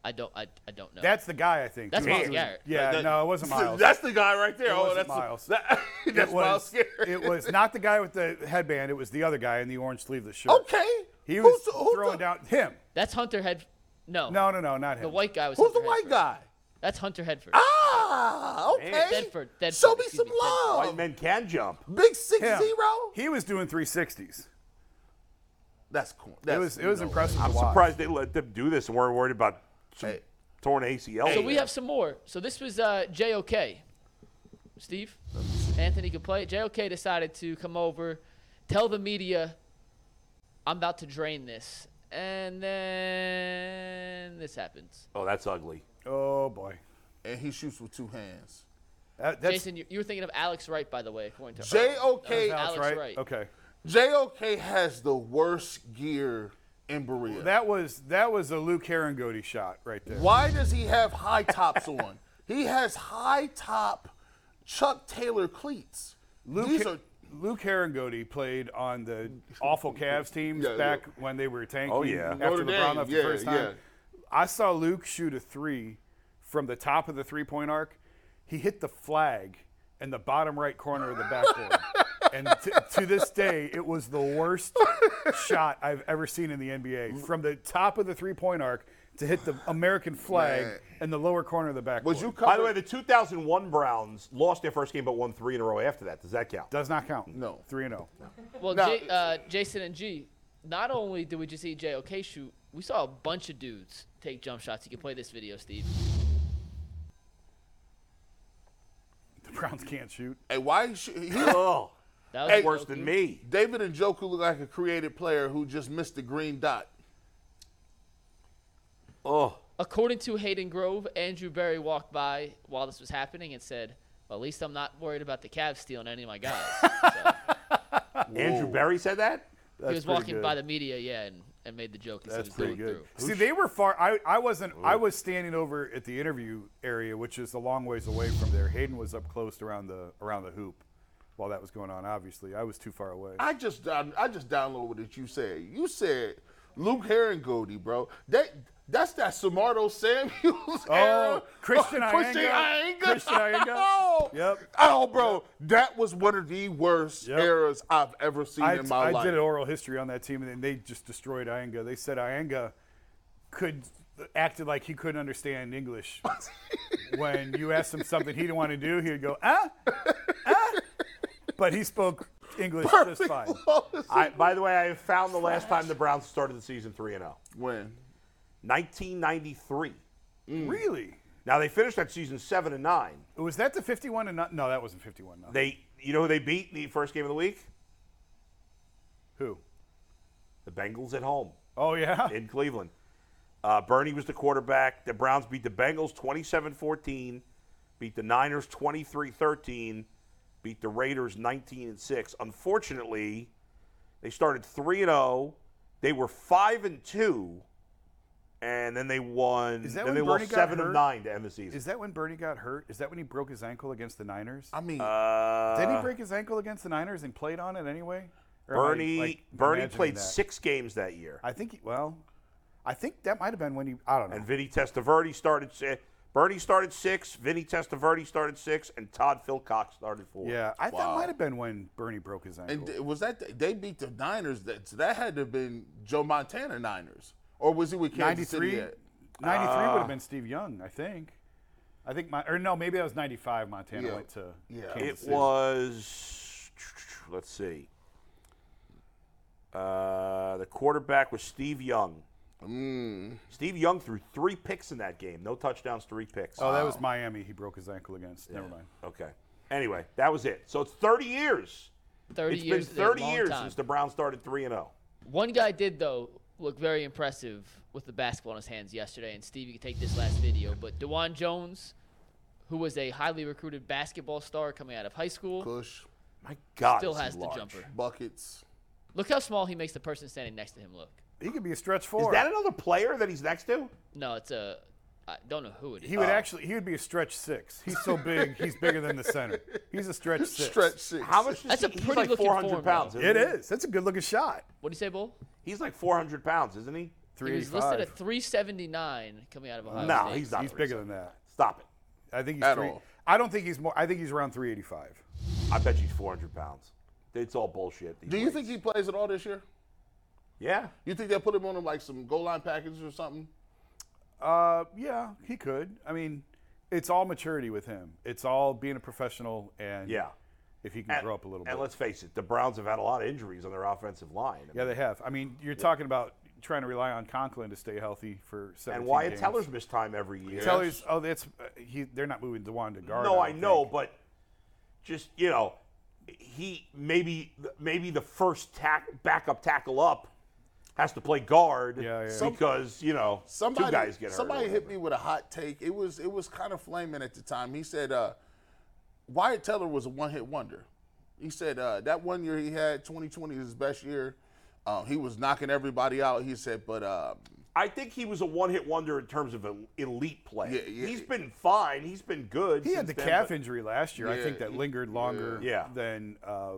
I don't. I, I don't know. That's the guy I think. That's Myles Garrett. Yeah, that, no, it wasn't Myles. That's the guy right there. It oh, that's Myles. That, that's Myles Garrett. It was not the guy with the headband. It was the other guy in the orange sleeveless shirt. Okay. He was who's, who's throwing the, down him. That's Hunter Bedford. No. No, no, no, not him. The white guy was Who's Hunter the white Hedford. guy? That's Hunter Bedford. Ah, okay. Bedford. Bedford. Show me some me. love. White men can jump. Big six zero. He was doing three sixties. That's cool. That's, it was it was no impressive. I'm surprised they let them do this and weren't worried about hey. torn A C L. Hey. So we have some more. So this was uh, J O K. Steve, Anthony could play. J O K decided to come over, tell the media, I'm about to drain this. And then this happens. Oh, that's ugly. Oh, boy. And he shoots with two hands. That, that's Jason, you, you were thinking of Alex Wright, by the way. To J O K. No, Alex Wright. Wright. Okay. J O K has the worst gear in Berea. That was that was a Luke Herringotti shot right there. Why does he have high tops on? He has high top Chuck Taylor cleats. Luke These are... Luke Herringotti played on the awful Cavs teams yeah, back yeah. when they were tanking. Oh, yeah. After LeBron left yeah, the first time. Yeah. I saw Luke shoot a three from the top of the three-point arc. He hit the flag in the bottom right corner of the backboard. And t- to this day, it was the worst shot I've ever seen in the N B A. From the top of the three-point arc to hit the American flag Man. in the lower corner of the backboard. You By the way, the two thousand one Browns lost their first game but won three in a row after that. Does that count? Does not count. No. Three and oh. No. Well, no. J- uh, Jason and G, not only did we just see J O K shoot, we saw a bunch of dudes take jump shots. You can play this video, Steve. The Browns can't shoot. Hey, why shoot? Oh, that was hey, worse Njoku. than me. David Njoku looked like a creative player who just missed the green dot. Oh. According to Hayden Grove, Andrew Berry walked by while this was happening and said, well, at least I'm not worried about the Cavs stealing any of my guys. So. Andrew Berry said that? That's he was walking good. by the media, yeah, and, and made the joke. That's pretty good. Through. See, they were far. I, I wasn't. Ooh. I was standing over at the interview area, which is a long ways away from there. Hayden was up close around the around the hoop while that was going on, obviously. I was too far away. I just I, I just downloaded what you said. You said Luke Herringoldie, bro. That – That's that Samardo Samuels oh, era. Christian Iyengar. Christian Iyengar. Oh, yep. Oh, bro, that was one of the worst yep. eras I've ever seen I, in my I life. I did an oral history on that team, and then they just destroyed Iyengar. They said Iyengar could acted like he couldn't understand English. When you asked him something he didn't want to do, he'd go, ah, ah. But he spoke English Perfect just fine. I, by the way, I found the last time the Browns started the season three and oh. When? nineteen ninety-three. Mm. Really? Now they finished that season seven and nine. Was that the fifty-one and not? No, that wasn't fifty-one. No. They, you know, who they beat in the first game of the week. Who? The Bengals at home. Oh yeah. In Cleveland, uh, Bernie was the quarterback. The Browns beat the Bengals twenty-seven fourteen, beat the Niners twenty-three thirteen, beat the Raiders nineteen and six. Unfortunately, they started three and zero. They were five and two. And then they won. Is that then when they Bernie lost seven hurt? Of nine to end the season. Is that when Bernie got hurt? Is that when he broke his ankle against the Niners? I mean, uh, did he break his ankle against the Niners and played on it anyway? Or Bernie, I, like, Bernie played that? six games that year. I think. He, well, I think that might have been when he. I don't know. And Vinny Testaverde started. Uh, Bernie started six. Vinny Testaverde started six, and Todd Philcock started four. Yeah, I wow. thought it might have been when Bernie broke his ankle. And th- was that th- they beat the Niners? That so that had to have been Joe Montana Niners. Or was he with Kansas City yet? ninety-three uh, would have been Steve Young, I think. I think my or no, maybe that was ninety-five. Montana yeah, went to yeah. Kansas City. It was. Let's see. Uh, the quarterback was Steve Young. Mm. Steve Young threw three picks in that game. No touchdowns, three picks. Oh, wow. That was Miami. He broke his ankle against. Yeah. Never mind. Okay. Anyway, that was it. So it's thirty years. Thirty it's years. It's been thirty years time. Since the Browns started three and zero. One guy did though. Looked very impressive with the basketball in his hands yesterday. And, Steve, you can take this last video. But DeJuan Jones, who was a highly recruited basketball star coming out of high school. Push. My God, still has the jumper. Buckets. Look how small he makes the person standing next to him look. He could be a stretch four. Is that another player that he's next to? No, it's a – I don't know who it is. He would oh. actually – he would be a stretch six. He's so big, he's bigger than the center. He's a stretch six. Stretch six. How much That's he, a pretty like looking four hundred form, pounds. It is. That's a good-looking shot. What do you say, Bull? He's like four hundred pounds, isn't he? He was listed at three seventy-nine coming out of Ohio State. No, he's not. He's bigger than that. Stop it. I think he's at three, all. I don't think he's more. I think he's around three eighty-five. I bet he's four hundred pounds. It's all bullshit. Do you think he plays at all this year? Yeah. You think they'll put him on him like some goal line packages or something? Uh, yeah, he could. I mean, it's all maturity with him. It's all being a professional and yeah. If he can and, grow up a little bit. And let's face it, the Browns have had a lot of injuries on their offensive line. I mean, yeah, they have. I mean, you're yeah. talking about trying to rely on Conklin to stay healthy for seventeen And Wyatt games. Teller's missed time every year. Teller's, oh, that's, uh, he, they're not moving DeJuan to guard. No, I, I know, think. But just, you know, he maybe maybe the first tack, backup tackle up has to play guard yeah, yeah. because, you know, somebody, two guys get hurt. Somebody hit me with a hot take. It was, it was kind of flaming at the time. He said, uh, Wyatt Teller was a one-hit wonder. He said uh, that one year he had, twenty twenty was his best year. Uh, he was knocking everybody out. He said, but uh, I think he was a one-hit wonder in terms of an elite play. Yeah, yeah, he's been fine. He's been good. He had the then, calf injury last year. Yeah, I think that he, lingered longer yeah. than uh,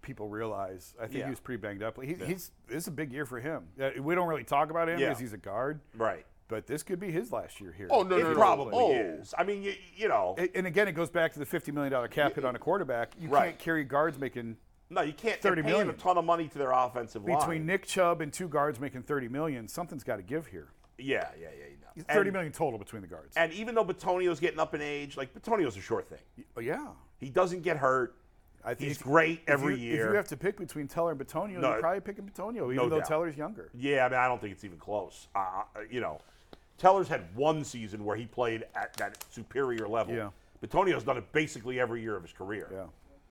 people realize. I think yeah. he was pretty banged up. He, yeah. He's it's a big year for him. We don't really talk about him because yeah. he's a guard, right? But this could be his last year here. Oh, no, it no, no. It probably no. is. I mean, you, you know. And, again, it goes back to the fifty million dollars cap hit on a quarterback. You right. can't carry guards making No, you can't they're paying a ton of money to their offensive Between line. Between Nick Chubb and two guards making thirty million dollars, something's got to give here. Yeah, yeah, yeah. You know. thirty and, million total between the guards. And even though Betonio's getting up in age, like Betonio's a sure thing. Yeah. He doesn't get hurt. I think he's great every you, year. If you have to pick between Teller and Betonio, no, you're probably picking Betonio, even no though doubt. Teller's younger. Yeah, I mean, I don't think it's even close. Uh, you know, Teller's had one season where he played at that superior level. Yeah. Betonio's done it basically every year of his career. Yeah.